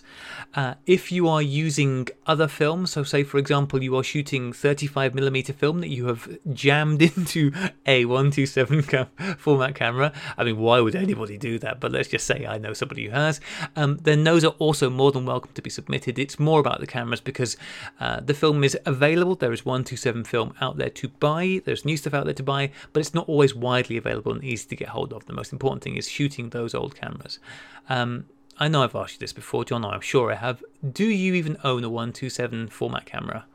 If you are using other film, so say for example you are shooting 35mm film that you have jammed into a 127 format camera, I mean, why would anybody do that? But let's just say I know somebody who has. Then those are also more than welcome to be submitted. It's more about the cameras, because the film is available. There is 127 film out there to buy. There's new stuff out there to buy, but it's not always widely available and easy to get hold of. The most important thing is shooting those old cameras. I know I've asked you this before, John. I'm sure I have. Do you even own a 127 format camera?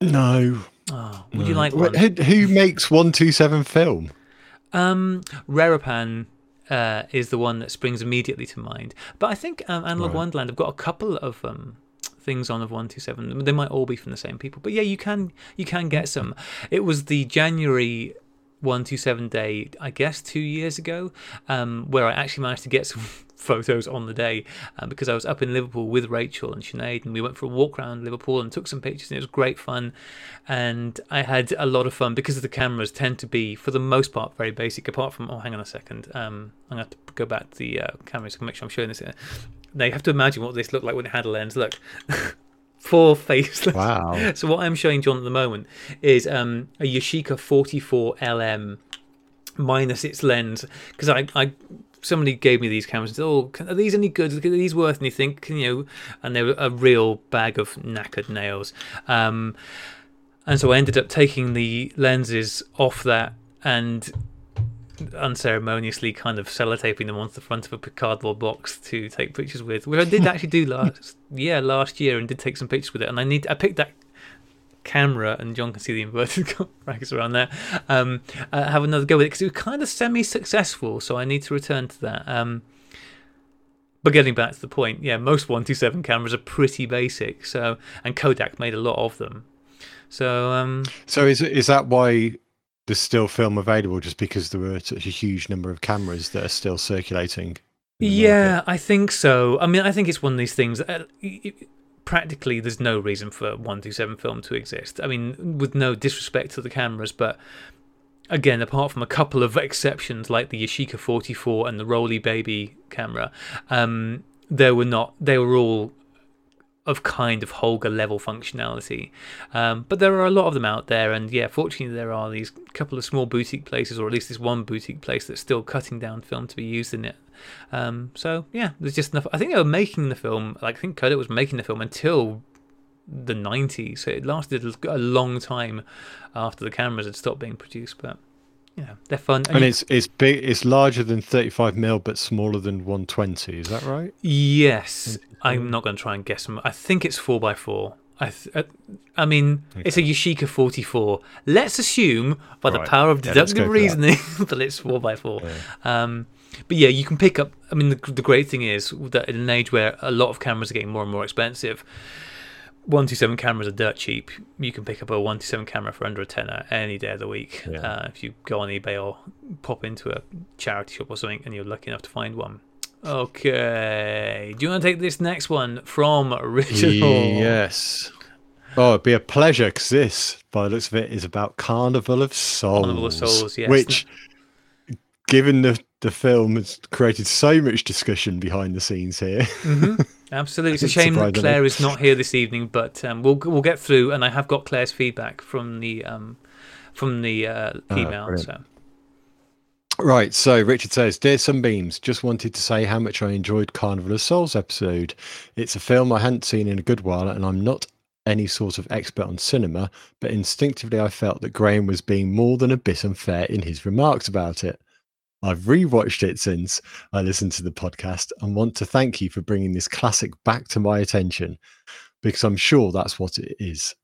No. Oh, would you like one? Who makes 127 film? Rerapan is the one that springs immediately to mind. But I think Analog Wonderland, I've got a couple of things on of 127. They might all be from the same people, but yeah, you can get some. It was the January 127 day, I guess 2 years ago, where I actually managed to get some photos on the day, because I was up in Liverpool with Rachel and Sinead, and we went for a walk around Liverpool and took some pictures, and it was great fun. And I had a lot of fun because the cameras tend to be, for the most part, very basic, apart from, oh, hang on a second, I'm going to have to go back to the cameras to make sure I'm showing this. Now you have to imagine what this looked like when it had a lens. Look. Four faceless. Wow. So what I'm showing John at the moment is a Yashica 44 LM minus its lens, because I somebody gave me these cameras and said, oh, are these any good? Are these worth anything? Can you? And they were a real bag of knackered nails. And so I ended up taking the lenses off that and unceremoniously kind of sellotaping them onto the front of a cardboard box to take pictures with, which I did actually do last year, and did take some pictures with it. And I picked that camera, and John can see the inverted brackets around there. Have another go with it because it was kind of semi-successful, so I need to return to that. But getting back to the point, yeah, most 127 cameras are pretty basic. So, and Kodak made a lot of them. So, so is that why there's still film available, just because there were such a huge number of cameras that are still circulating? Yeah, I think so. I mean, I think it's one of these things. Practically, there's no reason for 127 film to exist. I mean, with no disrespect to the cameras, but again, apart from a couple of exceptions like the Yashica 44 and the Rolleiflex Baby camera, they were all of kind of Holga level functionality, but there are a lot of them out there, and yeah, fortunately there are these couple of small boutique places, or at least this one boutique place that's still cutting down film to be used in it. So yeah, there's just enough. I think they were making the film, like I think Kodak was making the film until the 90s, so it lasted a long time after the cameras had stopped being produced. But yeah, they're fun. And it's big. It's larger than 35mm, but smaller than 120. Is that right? Yes. I'm not going to try and guess them. I think it's 4x4. I mean, okay. It's a Yashica 44. Let's assume, by the power of deductive reasoning, that it's 4x4. Yeah. But yeah, you can pick up. I mean, the great thing is that in an age where a lot of cameras are getting more and more expensive, 127 cameras are dirt cheap. You can pick up a 127 camera for under a tenner any day of the week. Yeah. If you go on eBay or pop into a charity shop or something and you're lucky enough to find one. Okay. Do you want to take this next one from Richard Hall? Yes. Oh, it'd be a pleasure, because this, by the looks of it, is about Carnival of Souls. Carnival of Souls, yes. Which, given the film has created so much discussion behind the scenes here. Mm-hmm. Absolutely. It's a shame that Claire is not here this evening, but we'll get through, and I have got Claire's feedback from the email. So. Right, so Richard says, Dear Sunbeams, just wanted to say how much I enjoyed Carnival of Souls episode. It's a film I hadn't seen in a good while, and I'm not any sort of expert on cinema, but instinctively I felt that Graham was being more than a bit unfair in his remarks about it. I've rewatched it since I listened to the podcast and want to thank you for bringing this classic back to my attention, because I'm sure that's what it is.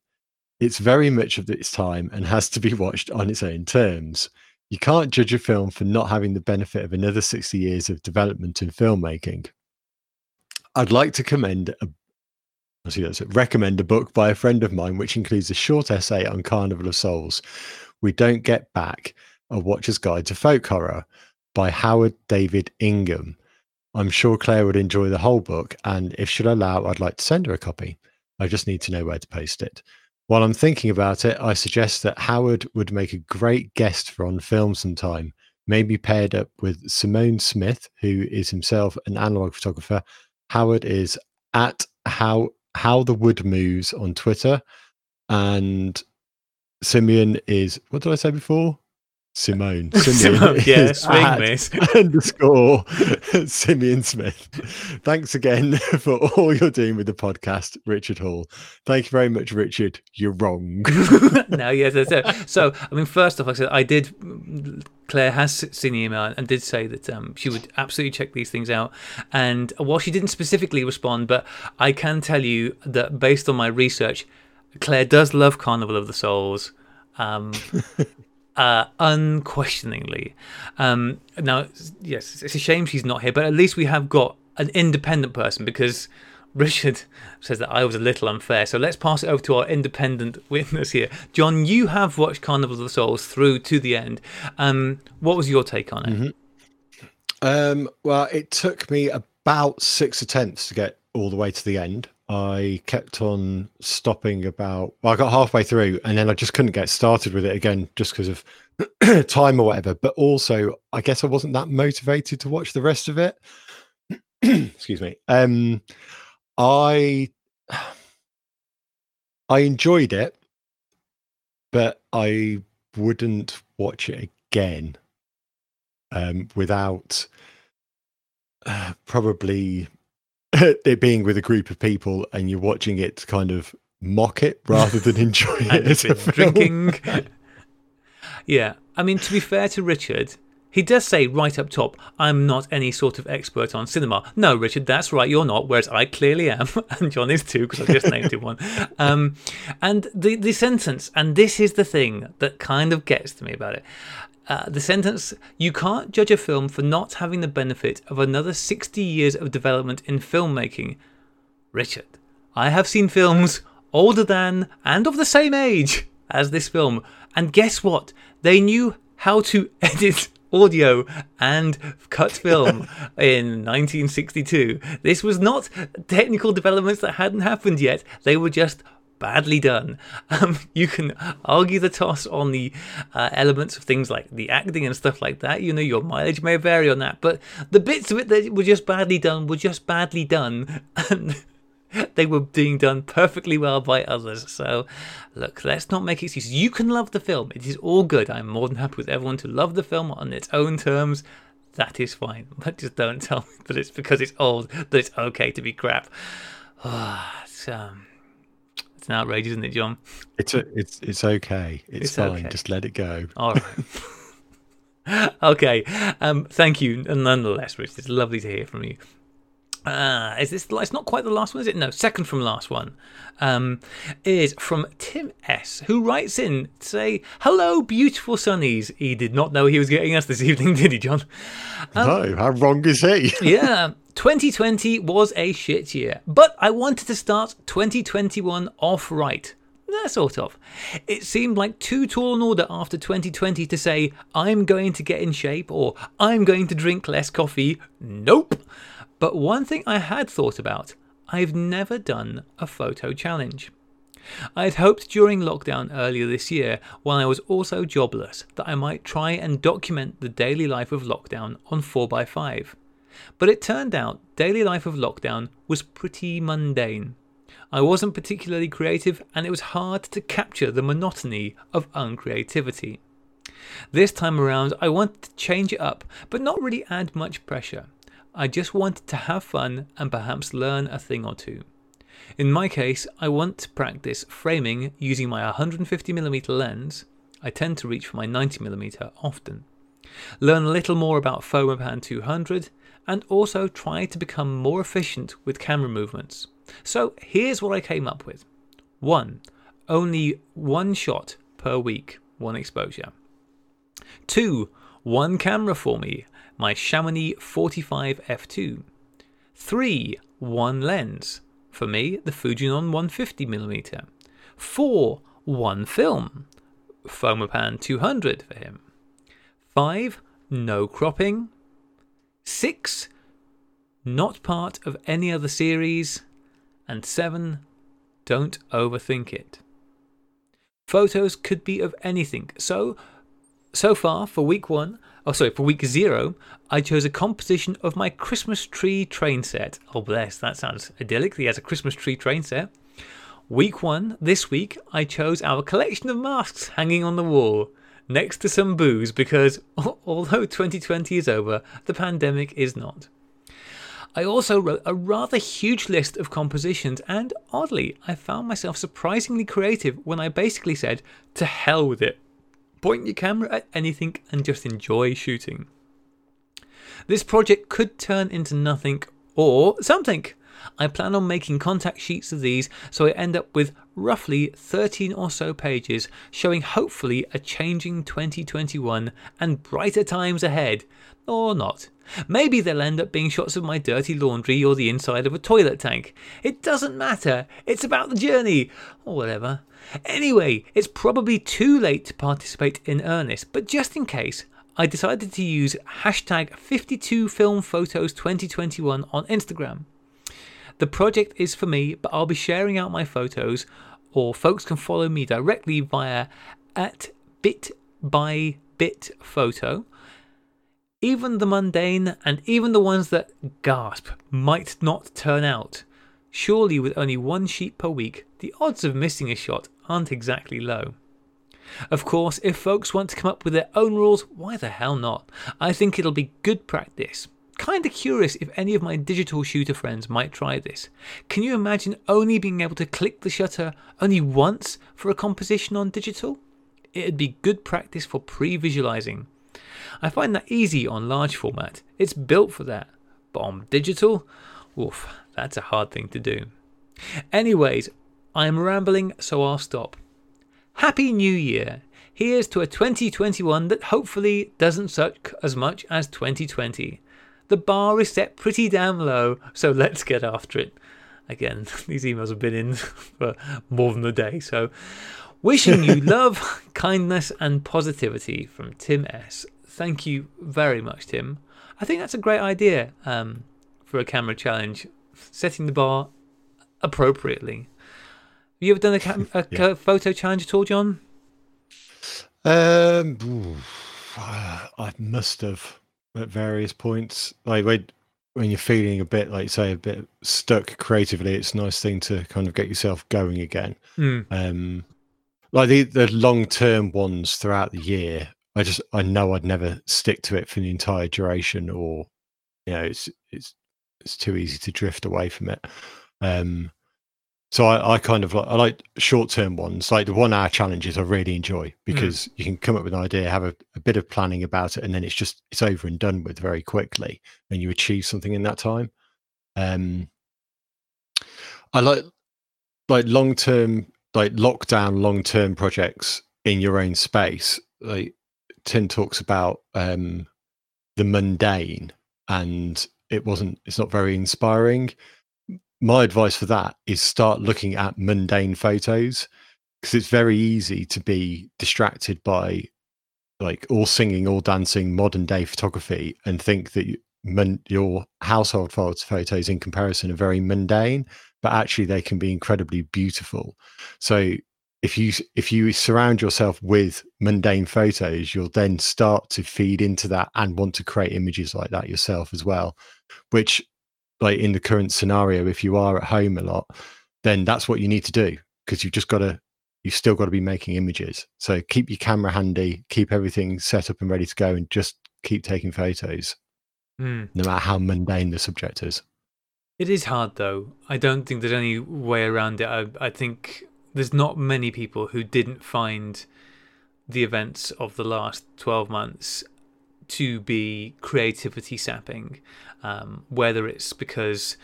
It's very much of its time and has to be watched on its own terms. You can't judge a film for not having the benefit of another 60 years of development in filmmaking. I'd like to recommend a book by a friend of mine, which includes a short essay on Carnival of Souls, We Don't Get Back, A Watcher's Guide to Folk Horror, by Howard David Ingham. I'm sure Claire would enjoy the whole book, and if she'll allow, I'd like to send her a copy. I just need to know where to post it. While I'm thinking about it, I suggest that Howard would make a great guest for On Film sometime, maybe paired up with Simone Smith, who is himself an analog photographer. Howard is at How the Wood Moves on Twitter, and Simeon is, what did I say before? Simone is at _ Simeon Smith. Thanks again for all you're doing with the podcast, Richard Hall. Thank you very much, Richard. You're wrong. No, yes, that's it. So, I mean, first off, like I said, Claire has seen the email and did say that she would absolutely check these things out. And while she didn't specifically respond, but I can tell you that based on my research, Claire does love Carnival of the Souls. unquestioningly. Now, yes, it's a shame she's not here, but at least we have got an independent person, because Richard says that I was a little unfair. So let's pass it over to our independent witness here. John, you have watched Carnival of the Souls through to the end. What was your take on it? Well, it took me about 6 attempts to get all the way to the end. I kept on stopping about, well, I got halfway through and then I just couldn't get started with it again just because of time or whatever. But also, I guess I wasn't that motivated to watch the rest of it. Excuse me. I enjoyed it, but I wouldn't watch it again without probably it being with a group of people and you're watching it to kind of mock it rather than enjoy it as a film. Drinking. Yeah. I mean, to be fair to Richard, he does say right up top, I'm not any sort of expert on cinema. No, Richard, that's right, you're not, whereas I clearly am, and John is too, because I just named him one. And the sentence, and this is the thing that kind of gets to me about it, the sentence, you can't judge a film for not having the benefit of another 60 years of development in filmmaking. Richard, I have seen films older than and of the same age as this film. And guess what? They knew how to edit audio and cut film in 1962. This was not technical developments that hadn't happened yet. They were just badly done. You can argue the toss on the elements of things like the acting and stuff like that. You know, your mileage may vary on that, but the bits of it that were just badly done were just badly done, and they were being done perfectly well by others. So, look, let's not make excuses. You can love the film. It is all good. I'm more than happy with everyone to love the film on its own terms. That is fine. But just don't tell me that it's because it's old that it's okay to be crap. Oh, it's an outrage, isn't it, John? It's okay. It's fine. Okay. Just let it go. All right. Okay. Thank you, nonetheless, Richard. It's lovely to hear from you. Is this? It's not quite the last one, is it? No, second from last one. Is from Tim S, who writes in to say, "Hello, beautiful sunnies." He did not know he was getting us this evening, did he, John? No. How wrong is he? Yeah. 2020 was a shit year, but I wanted to start 2021 off right. Sort of. It seemed like too tall an order after 2020 to say, I'm going to get in shape or I'm going to drink less coffee. Nope. But one thing I had thought about, I've never done a photo challenge. I had hoped during lockdown earlier this year, while I was also jobless, that I might try and document the daily life of lockdown on 4x5. But it turned out daily life of lockdown was pretty mundane. I wasn't particularly creative, and it was hard to capture the monotony of uncreativity. This time around, I wanted to change it up, but not really add much pressure. I just wanted to have fun and perhaps learn a thing or two. In my case, I want to practice framing using my 150mm lens. I tend to reach for my 90mm often. Learn a little more about Fomapan 200, and also try to become more efficient with camera movements. So here's what I came up with. 1. Only one shot per week, one exposure. 2. One camera for me, my Chamonix 45 f2. 3. One lens, for me the Fujinon 150mm. 4. One film, Fomapan 200 for him. 5. No cropping. 6. Not part of any other series. And 7, don't overthink it. Photos could be of anything. So far for week zero, I chose a composition of my Christmas tree train set. Oh bless, that sounds idyllic. He has a Christmas tree train set. Week 1, this week, I chose our collection of masks hanging on the wall, next to some booze, because although 2020 is over, the pandemic is not. I also wrote a rather huge list of compositions, and oddly, I found myself surprisingly creative when I basically said, to hell with it. Point your camera at anything and just enjoy shooting. This project could turn into nothing or something, I plan on making contact sheets of these, so I end up with roughly 13 or so pages showing hopefully a changing 2021 and brighter times ahead. Or not. Maybe they'll end up being shots of my dirty laundry or the inside of a toilet tank. It doesn't matter. It's about the journey. Or whatever. Anyway, it's probably too late to participate in earnest, but just in case, I decided to use #52filmphotos2021 on Instagram. The project is for me, but I'll be sharing out my photos, or folks can follow me directly via @bitbybitphoto. Even the mundane and even the ones that gasp might not turn out. Surely with only one sheet per week, the odds of missing a shot aren't exactly low. Of course, if folks want to come up with their own rules, why the hell not? I think it'll be good practice. Kinda curious if any of my digital shooter friends might try this. Can you imagine only being able to click the shutter only once for a composition on digital? It'd be good practice for pre-visualizing. I find that easy on large format. It's built for that. But on digital? Oof, that's a hard thing to do. Anyways, I'm rambling, so I'll stop. Happy New Year! Here's to a 2021 that hopefully doesn't suck as much as 2020. The bar is set pretty damn low, so let's get after it. Again, these emails have been in for more than a day, so... Wishing you love, kindness and positivity from Tim S. Thank you very much, Tim. I think that's a great idea for a camera challenge, setting the bar appropriately. Have you ever done a photo challenge at all, John? I must have at various points. Like when you're feeling a bit, like say, a bit stuck creatively, it's a nice thing to kind of get yourself going again. Mm. Like the long-term ones throughout the year, I know I'd never stick to it for the entire duration, or it's too easy to drift away from it. So I kind of like short-term ones, like the 1 hour challenges I really enjoy, because you can come up with an idea, have a bit of planning about it, and then it's over and done with very quickly, and you achieve something in that time. I like long-term, like lockdown long-term projects in your own space. Like Tim talks about the mundane, and it's not very inspiring. My advice for that is start looking at mundane photos, because it's very easy to be distracted by like all singing, all dancing, modern day photography, and think that your household photos in comparison are very mundane, but actually they can be incredibly beautiful. So if you surround yourself with mundane photos, you'll then start to feed into that and want to create images like that yourself as well, which, like in the current scenario, if you are at home a lot, then that's what you need to do, because you've still got to be making images. So keep your camera handy, keep everything set up and ready to go, and just keep taking photos, no matter how mundane the subject is. It is hard though. I don't think there's any way around it. I think there's not many people who didn't find the events of the last 12 months to be creativity sapping, whether it's because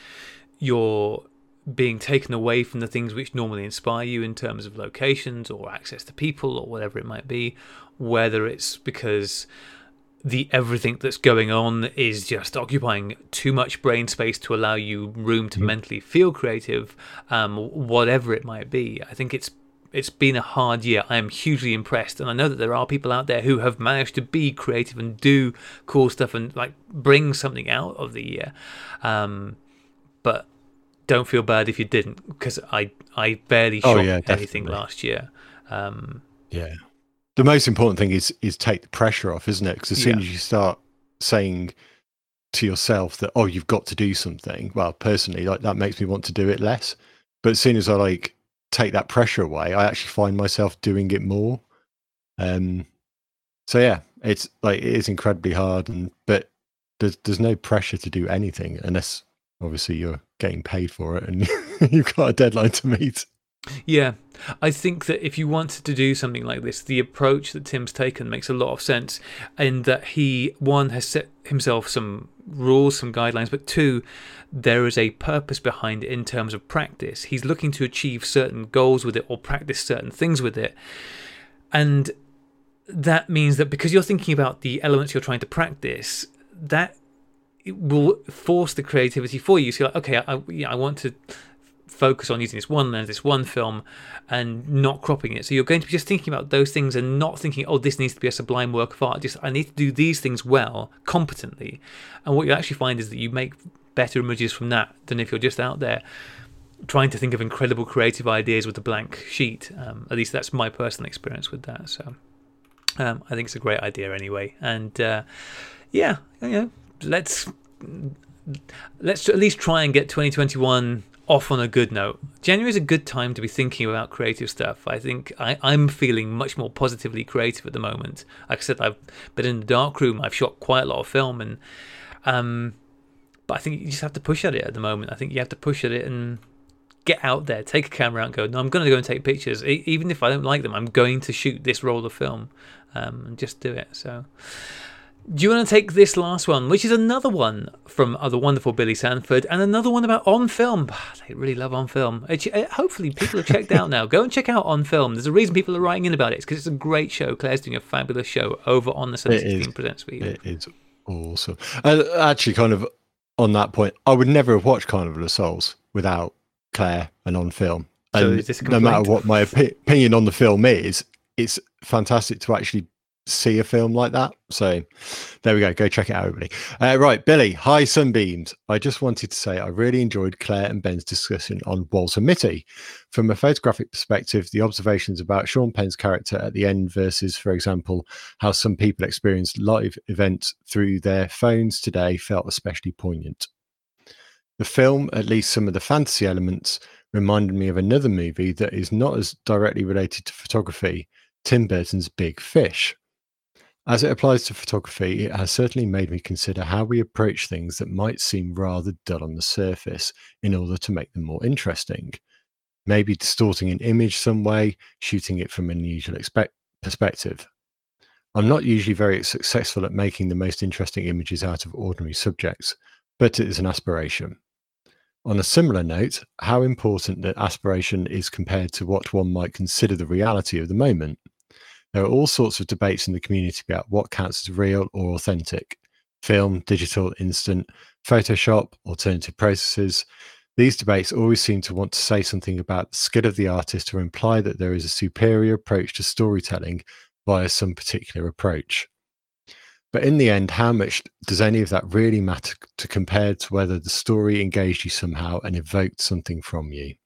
you're being taken away from the things which normally inspire you in terms of locations or access to people or whatever it might be, whether it's because the everything that's going on is just occupying too much brain space to allow you room to mentally feel creative, whatever it might be. I think it's been a hard year. I am hugely impressed, and I know that there are people out there who have managed to be creative and do cool stuff and like bring something out of the year. But don't feel bad if you didn't, because I barely shot anything last year. The most important thing is take the pressure off, isn't it? Because as soon as you start saying to yourself that you've got to do something, well, personally, like that makes me want to do it less. But as soon as I like take that pressure away, I actually find myself doing it more. So yeah, it's like it is incredibly hard, but there's no pressure to do anything unless obviously you're getting paid for it and you've got a deadline to meet. Yeah, I think that if you wanted to do something like this, the approach that Tim's taken makes a lot of sense, in that he, one, has set himself some rules, some guidelines, but two, there is a purpose behind it in terms of practice. He's looking to achieve certain goals with it or practice certain things with it. And that means that because you're thinking about the elements you're trying to practice, that it will force the creativity for you. So you're like, okay, I want to focus on using this one lens, this one film, and not cropping it. So you're going to be just thinking about those things and not thinking, oh, this needs to be a sublime work of art. Just, I need to do these things well, competently. And what you actually find is that you make better images from that than if you're just out there trying to think of incredible creative ideas with a blank sheet. At least that's my personal experience with that. So I think it's a great idea anyway. And yeah, you know, let's at least try and get 2021 off on a good note. January is a good time to be thinking about creative stuff. I think I'm feeling much more positively creative at the moment. Like I said, I've been in the dark room. I've shot quite a lot of film, and but I think you just have to push at it at the moment. I think you have to push at it and get out there, take a camera out and go, no, I'm going to go and take pictures. Even if I don't like them, I'm going to shoot this roll of film, and just do it. So do you want to take this last one, which is another one from the wonderful Billy Sanford, and another one about On Film. They really love On Film. Hopefully people have checked out now. Go and check out On Film. There's a reason people are writing in about it. It's because it's a great show. Claire's doing a fabulous show over on the Sunny 16 Presents for you. It is awesome. And actually, kind of on that point, I would never have watched Carnival of Souls without Claire and On Film. And so no matter what my opinion on the film is, it's fantastic to actually see a film like that. So there we go. Go check it out, everybody. Right, Billy. Hi, Sunbeams. I just wanted to say I really enjoyed Claire and Ben's discussion on Walter Mitty. From a photographic perspective, the observations about Sean Penn's character at the end versus, for example, how some people experience live events through their phones today felt especially poignant. The film, at least some of the fantasy elements, reminded me of another movie that is not as directly related to photography, Tim Burton's Big Fish. As it applies to photography, it has certainly made me consider how we approach things that might seem rather dull on the surface in order to make them more interesting. Maybe distorting an image some way, shooting it from an unusual perspective. I'm not usually very successful at making the most interesting images out of ordinary subjects, but it is an aspiration. On a similar note, how important that aspiration is compared to what one might consider the reality of the moment. There are all sorts of debates in the community about what counts as real or authentic. Film, digital, instant, Photoshop, alternative processes. These debates always seem to want to say something about the skill of the artist or imply that there is a superior approach to storytelling via some particular approach. But in the end, how much does any of that really matter to compare to whether the story engaged you somehow and evoked something from you?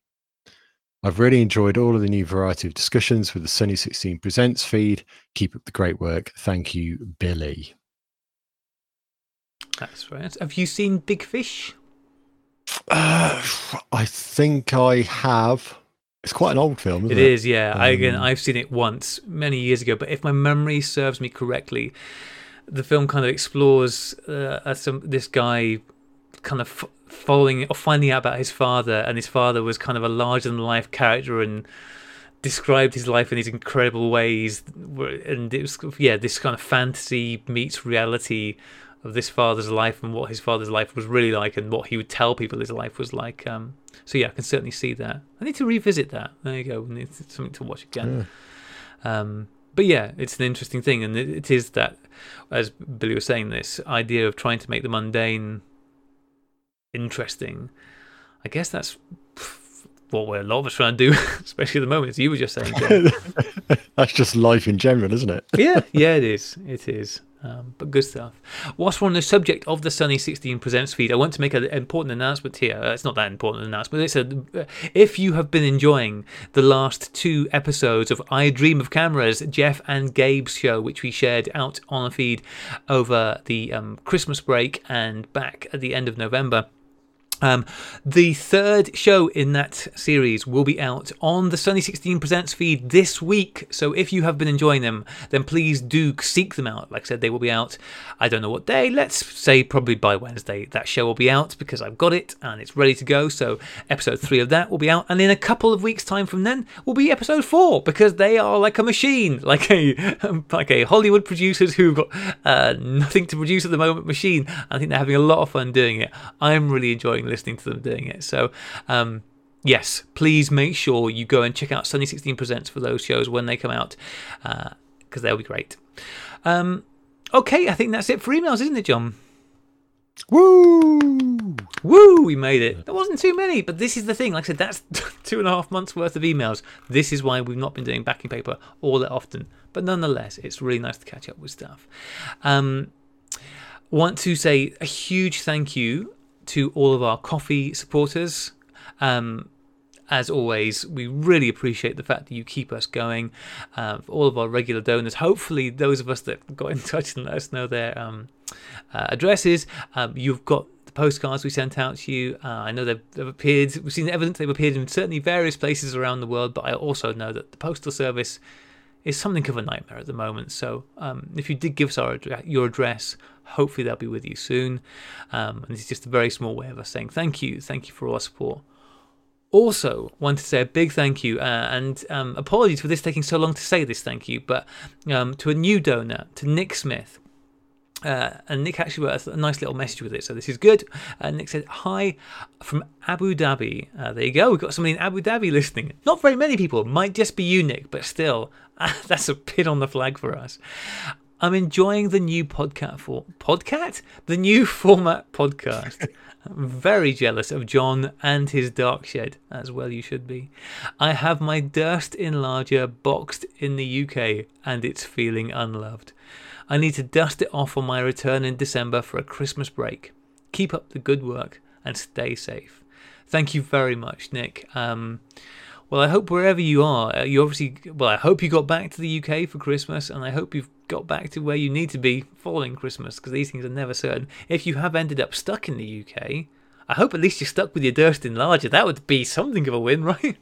I've really enjoyed all of the new variety of discussions with the Sunny 16 Presents feed. Keep up the great work. Thank you, Billy. That's right. Have you seen Big Fish? I think I have. It's quite an old film, isn't it? It is, yeah. I've seen it once many years ago, but if my memory serves me correctly, the film kind of explores this guy kind of following or finding out about his father, and his father was kind of a larger than life character and described his life in these incredible ways, and it was this kind of fantasy meets reality of this father's life and what his father's life was really like and what he would tell people his life was like. So yeah, I can certainly see that. I need to revisit that. There you go, it's something to watch again. Yeah. But yeah, it's an interesting thing, and it is that, as Billy was saying, this idea of trying to make the mundane interesting. I guess that's what we're a lot of us trying to do, especially at the moment, as you were just saying. That's just life in general, isn't it? yeah, it is. It is. But good stuff. Whilst we're on the subject of the Sunny 16 Presents feed, I want to make an important announcement here. It's not that important an announcement. If you have been enjoying the last two episodes of I Dream of Cameras, Jeff and Gabe's show, which we shared out on a feed over the Christmas break and back at the end of November, The third show in that series will be out on the Sunny 16 Presents feed this week, so if you have been enjoying them, then please do seek them out. Like I said, they will be out, I don't know what day, let's say probably by Wednesday that show will be out, because I've got it and it's ready to go, so episode 3 of that will be out, and in a couple of weeks' time from then will be episode 4, because they are like a machine, like a Hollywood producers who've got nothing to produce at the moment machine. I think they're having a lot of fun doing it. I'm really enjoying listening to them doing it. So yes, please make sure you go and check out Sunny 16 Presents for those shows when they come out, because they'll be great. Okay, I think that's it for emails, isn't it, John? Woo! We made it. There wasn't too many, but this is the thing. Like I said, that's 2.5 months worth of emails. This is why we've not been doing backing paper all that often. But nonetheless, it's really nice to catch up with stuff. Want to say a huge thank you to all of our coffee supporters. As always, we really appreciate the fact that you keep us going. For all of our regular donors, hopefully those of us that got in touch and let us know their addresses, you've got the postcards we sent out to you. I know they've appeared, we've seen evidence they've appeared in certainly various places around the world, but I also know that the Postal Service is something of a nightmare at the moment, so if you did give us your address, hopefully they'll be with you soon. And it's just a very small way of us saying thank you for all our support. Also, want to say a big thank you, and apologies for this taking so long to say this thank you, but to a new donor, to Nick Smith. And Nick actually wrote a nice little message with it, so this is good. Nick said, "Hi from Abu Dhabi." There you go, we've got somebody in Abu Dhabi listening. Not very many people, might just be you, Nick, but still, that's a pin on the flag for us. "I'm enjoying the new format podcast. I'm very jealous of John and his dark shed, as well you should be. I have my Durst enlarger boxed in the UK and it's feeling unloved. I need to dust it off on my return in December for a Christmas break. Keep up the good work and stay safe." Thank you very much, Nick. Well, I hope wherever you are, I hope you got back to the UK for Christmas, and I hope you've got back to where you need to be following Christmas, because these things are never certain. If you have ended up stuck in the UK, I hope at least you're stuck with your Durst enlarger. That would be something of a win, right?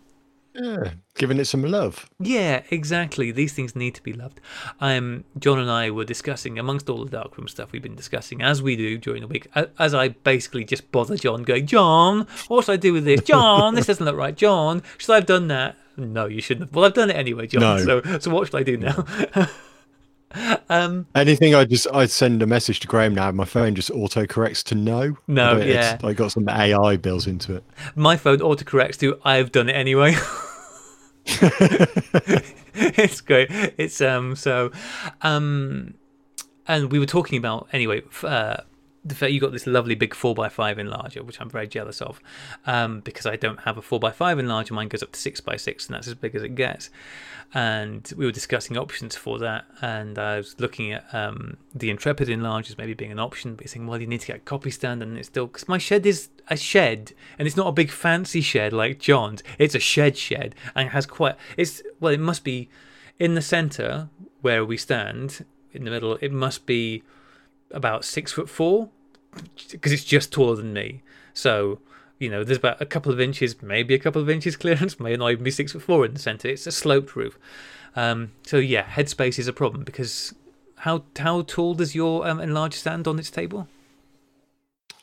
Yeah, giving it some love. Yeah, exactly. These things need to be loved. John and I were discussing, amongst all the Darkroom stuff we've been discussing, as we do during the week, as I basically just bother John going, "John, what should I do with this? John, this doesn't look right. John, should I have done that?" "No, you shouldn't have." "Well, I've done it anyway, John. No. So what should I do now?" Anything I send a message to Graham now, my phone just autocorrects to no. Yeah, I got some AI built into it. My phone autocorrects to "I've done it anyway." It's great. It's and we were talking about the fact you got this lovely big 4x5 enlarger, which I'm very jealous of, because I don't have a 4x5 enlarger. Mine goes up to 6x6, and that's as big as it gets. And we were discussing options for that, and I was looking at the Intrepid enlargers maybe being an option, but saying, well, you need to get a copy stand, and it's still, because my shed is a shed, and it's not a big fancy shed like John's. It's a shed, and it has it must be in the centre where we stand, in the middle. It must be about 6'4", because it's just taller than me. So, there's about a couple of inches clearance, may not even be 6'4" in the centre. It's a sloped roof. So yeah, headspace is a problem, because how tall does your enlarged stand on its table?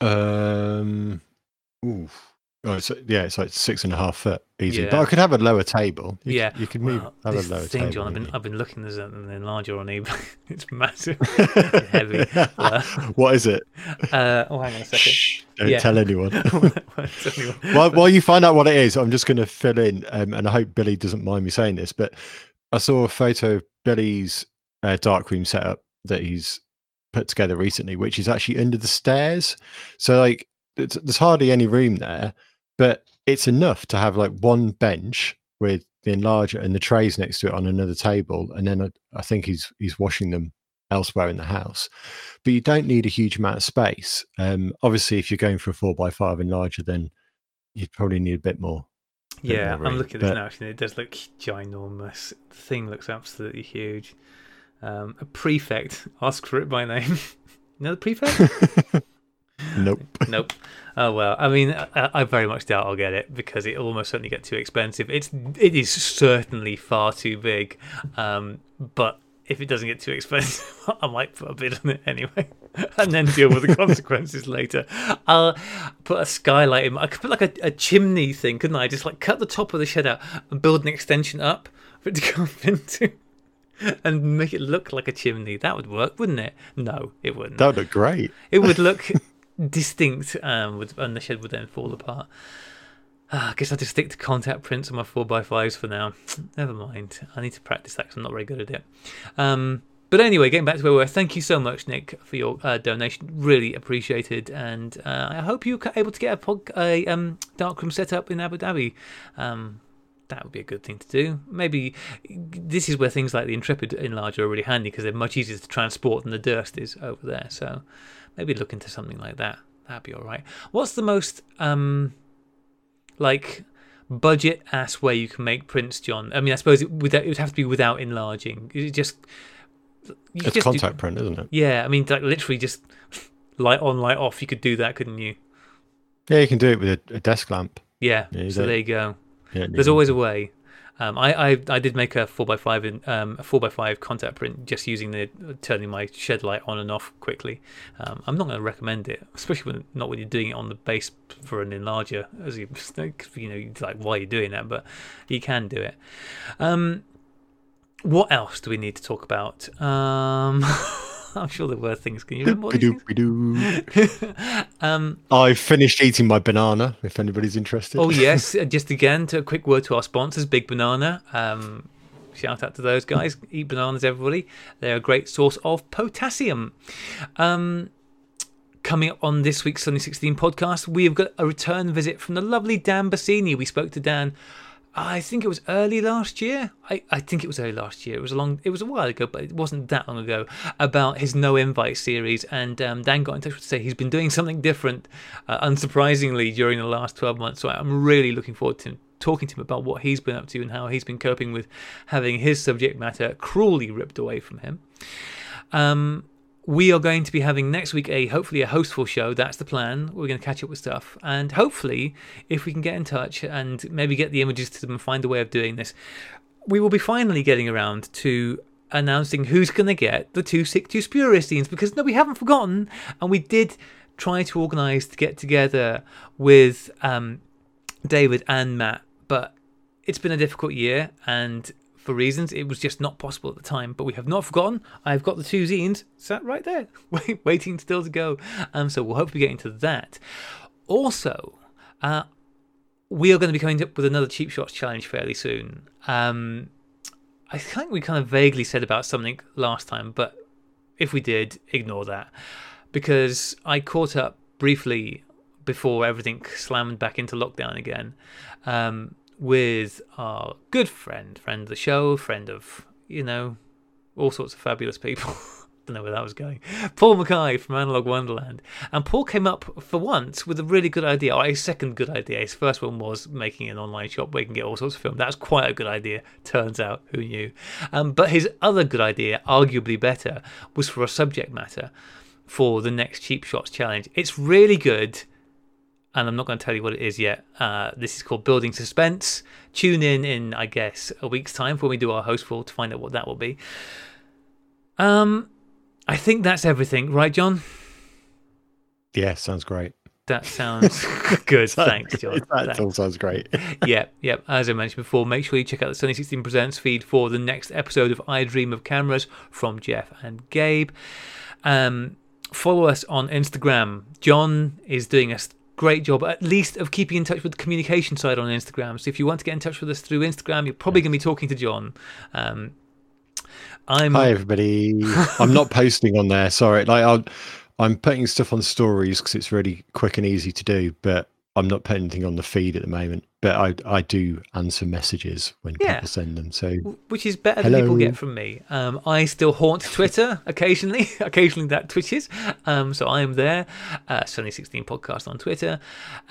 It's like 6.5 foot easy. Yeah. But I could have a lower table. You could move. Well, have a lower thing, table. John, I've been looking. There's an enlarger on eBay. It's massive, and heavy. What is it? Hang on a second. Shh, don't tell anyone. While you find out what it is, I'm just going to fill in. And I hope Billy doesn't mind me saying this, but I saw a photo of Billy's darkroom setup that he's put together recently, which is actually under the stairs. So like, there's hardly any room there, but it's enough to have like one bench with the enlarger and the trays next to it on another table, and then I think he's washing them elsewhere in the house. But you don't need a huge amount of space. Obviously, if you're going for a 4x5 enlarger, then you'd probably need a bit more. Yeah, I'm looking at this now. Actually, it does look ginormous. The thing looks absolutely huge. A prefect, ask for it by name. You know the prefect? Nope. Oh well. I mean, I very much doubt I'll get it because it almost certainly get too expensive. It is certainly far too big, but if it doesn't get too expensive, I might put a bid on it anyway, and then deal with the consequences later. I'll put a skylight in. I could put like a chimney thing, couldn't I? Just like cut the top of the shed out and build an extension up for it to come into, and make it look like a chimney. That would work, wouldn't it? No, it wouldn't. That would look great. It would look distinct, and the shed would then fall apart. I guess I'll just stick to contact prints on my 4x5s for now. Never mind. I need to practice that because I'm not very good at it. But anyway, getting back to where we were, thank you so much, Nick, for your donation. Really appreciated. And I hope you were able to get a darkroom set up in Abu Dhabi. That would be a good thing to do. Maybe this is where things like the Intrepid Enlarger are really handy because they're much easier to transport than the Durst is over there. So maybe look into something like that. That'd be all right. What's the most... like budget ass way you can make prints, John? I mean, I suppose it would have to be without enlarging. It's just contact print, isn't it? Yeah, I mean, like literally just light on, light off. You could do that, couldn't you? Yeah, you can do it with a desk lamp. Yeah, so there you go. Yeah, there's always a way. I did make a 4x5 a 4x5 contact print just using turning my shed light on and off quickly. I'm not going to recommend it, especially when you're doing it on the base for an enlarger, as you know, like why you're doing that, but you can do it. What else do we need to talk about? I'm sure there were things. Can you remember what these things? I finished eating my banana, if anybody's interested. Oh, yes. Just again, a quick word to our sponsors, Big Banana. Shout out to those guys. Eat bananas, everybody. They're a great source of potassium. Coming up on this week's Sunny 16 podcast, we've got a return visit from the lovely Dan Bassini. We spoke to Dan, I think it was early last year. It was a while ago, but it wasn't that long ago, about his No Invite series. And Dan got in touch to say he's been doing something different, unsurprisingly, during the last 12 months. So I'm really looking forward to talking to him about what he's been up to and how he's been coping with having his subject matter cruelly ripped away from him. We are going to be having next week hopefully a hostful show. That's the plan. We're going to catch up with stuff. And hopefully, if we can get in touch and maybe get the images to them and find a way of doing this, we will be finally getting around to announcing who's going to get the Too Sick, Too Spurious scenes. Because, no, we haven't forgotten. And we did try to organise to get together with David and Matt. But it's been a difficult year. And... for reasons, it was just not possible at the time, but we have not forgotten. I've got the two zines sat right there, waiting still to go. So we'll hopefully get into that. Also, we are going to be coming up with another Cheap Shots challenge fairly soon. I think we kind of vaguely said about something last time, but if we did, ignore that. Because I caught up briefly before everything slammed back into lockdown again. With our good friend of the show, friend of, you know, all sorts of fabulous people. I don't know where that was going. Paul Mackay from Analog Wonderland. And Paul came up for once with a really good idea, or a second good idea. His first one was making an online shop where you can get all sorts of film. That's quite a good idea, turns out, who knew. But his other good idea, arguably better, was for a subject matter for the next Cheap Shots challenge. It's really good. And I'm not going to tell you what it is yet. This is called Building Suspense. Tune in, I guess, a week's time when we do our hostful to find out what that will be. I think that's everything. Right, John? Yeah, sounds great. That sounds good. Thanks, John. That all sounds great. Yeah. As I mentioned before, make sure you check out the Sunny 16 Presents feed for the next episode of I Dream of Cameras from Jeff and Gabe. Follow us on Instagram. John is doing a... great job, at least, of keeping in touch with the communication side on Instagram. So if you want to get in touch with us through Instagram, you're probably going to be talking to John. Hi, everybody. I'm not posting on there. Sorry. I'm putting stuff on stories because it's really quick and easy to do, but I'm not putting anything on the feed at the moment. But I do answer messages when people send them. So, which is better than people get from me. I still haunt Twitter occasionally. Occasionally that twitches. So I am there. Sunny 16 Podcast on Twitter.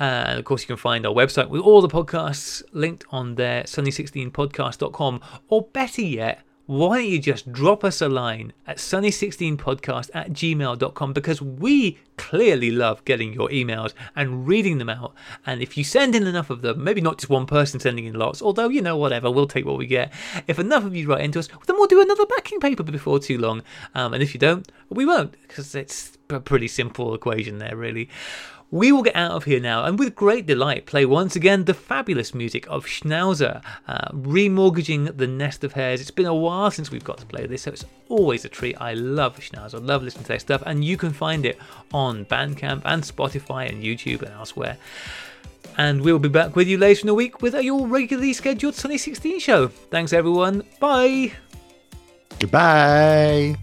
And of course you can find our website with all the podcasts linked on there. Sunny16podcast.com. Or better yet, why don't you just drop us a line at sunny16podcast@gmail.com, because we clearly love getting your emails and reading them out. And if you send in enough of them, maybe not just one person sending in lots, although, you know, whatever, we'll take what we get. If enough of you write into us, then we'll do another backing paper before too long. And if you don't, we won't, because it's a pretty simple equation there, really. We will get out of here now, and with great delight play once again the fabulous music of Schnauzer, remortgaging the Nest of Hairs. It's been a while since we've got to play this, so it's always a treat. I love Schnauzer, I love listening to their stuff, and you can find it on Bandcamp and Spotify and YouTube and elsewhere. And we'll be back with you later in the week with your regularly scheduled Sunny 16 show. Thanks everyone, bye! Goodbye!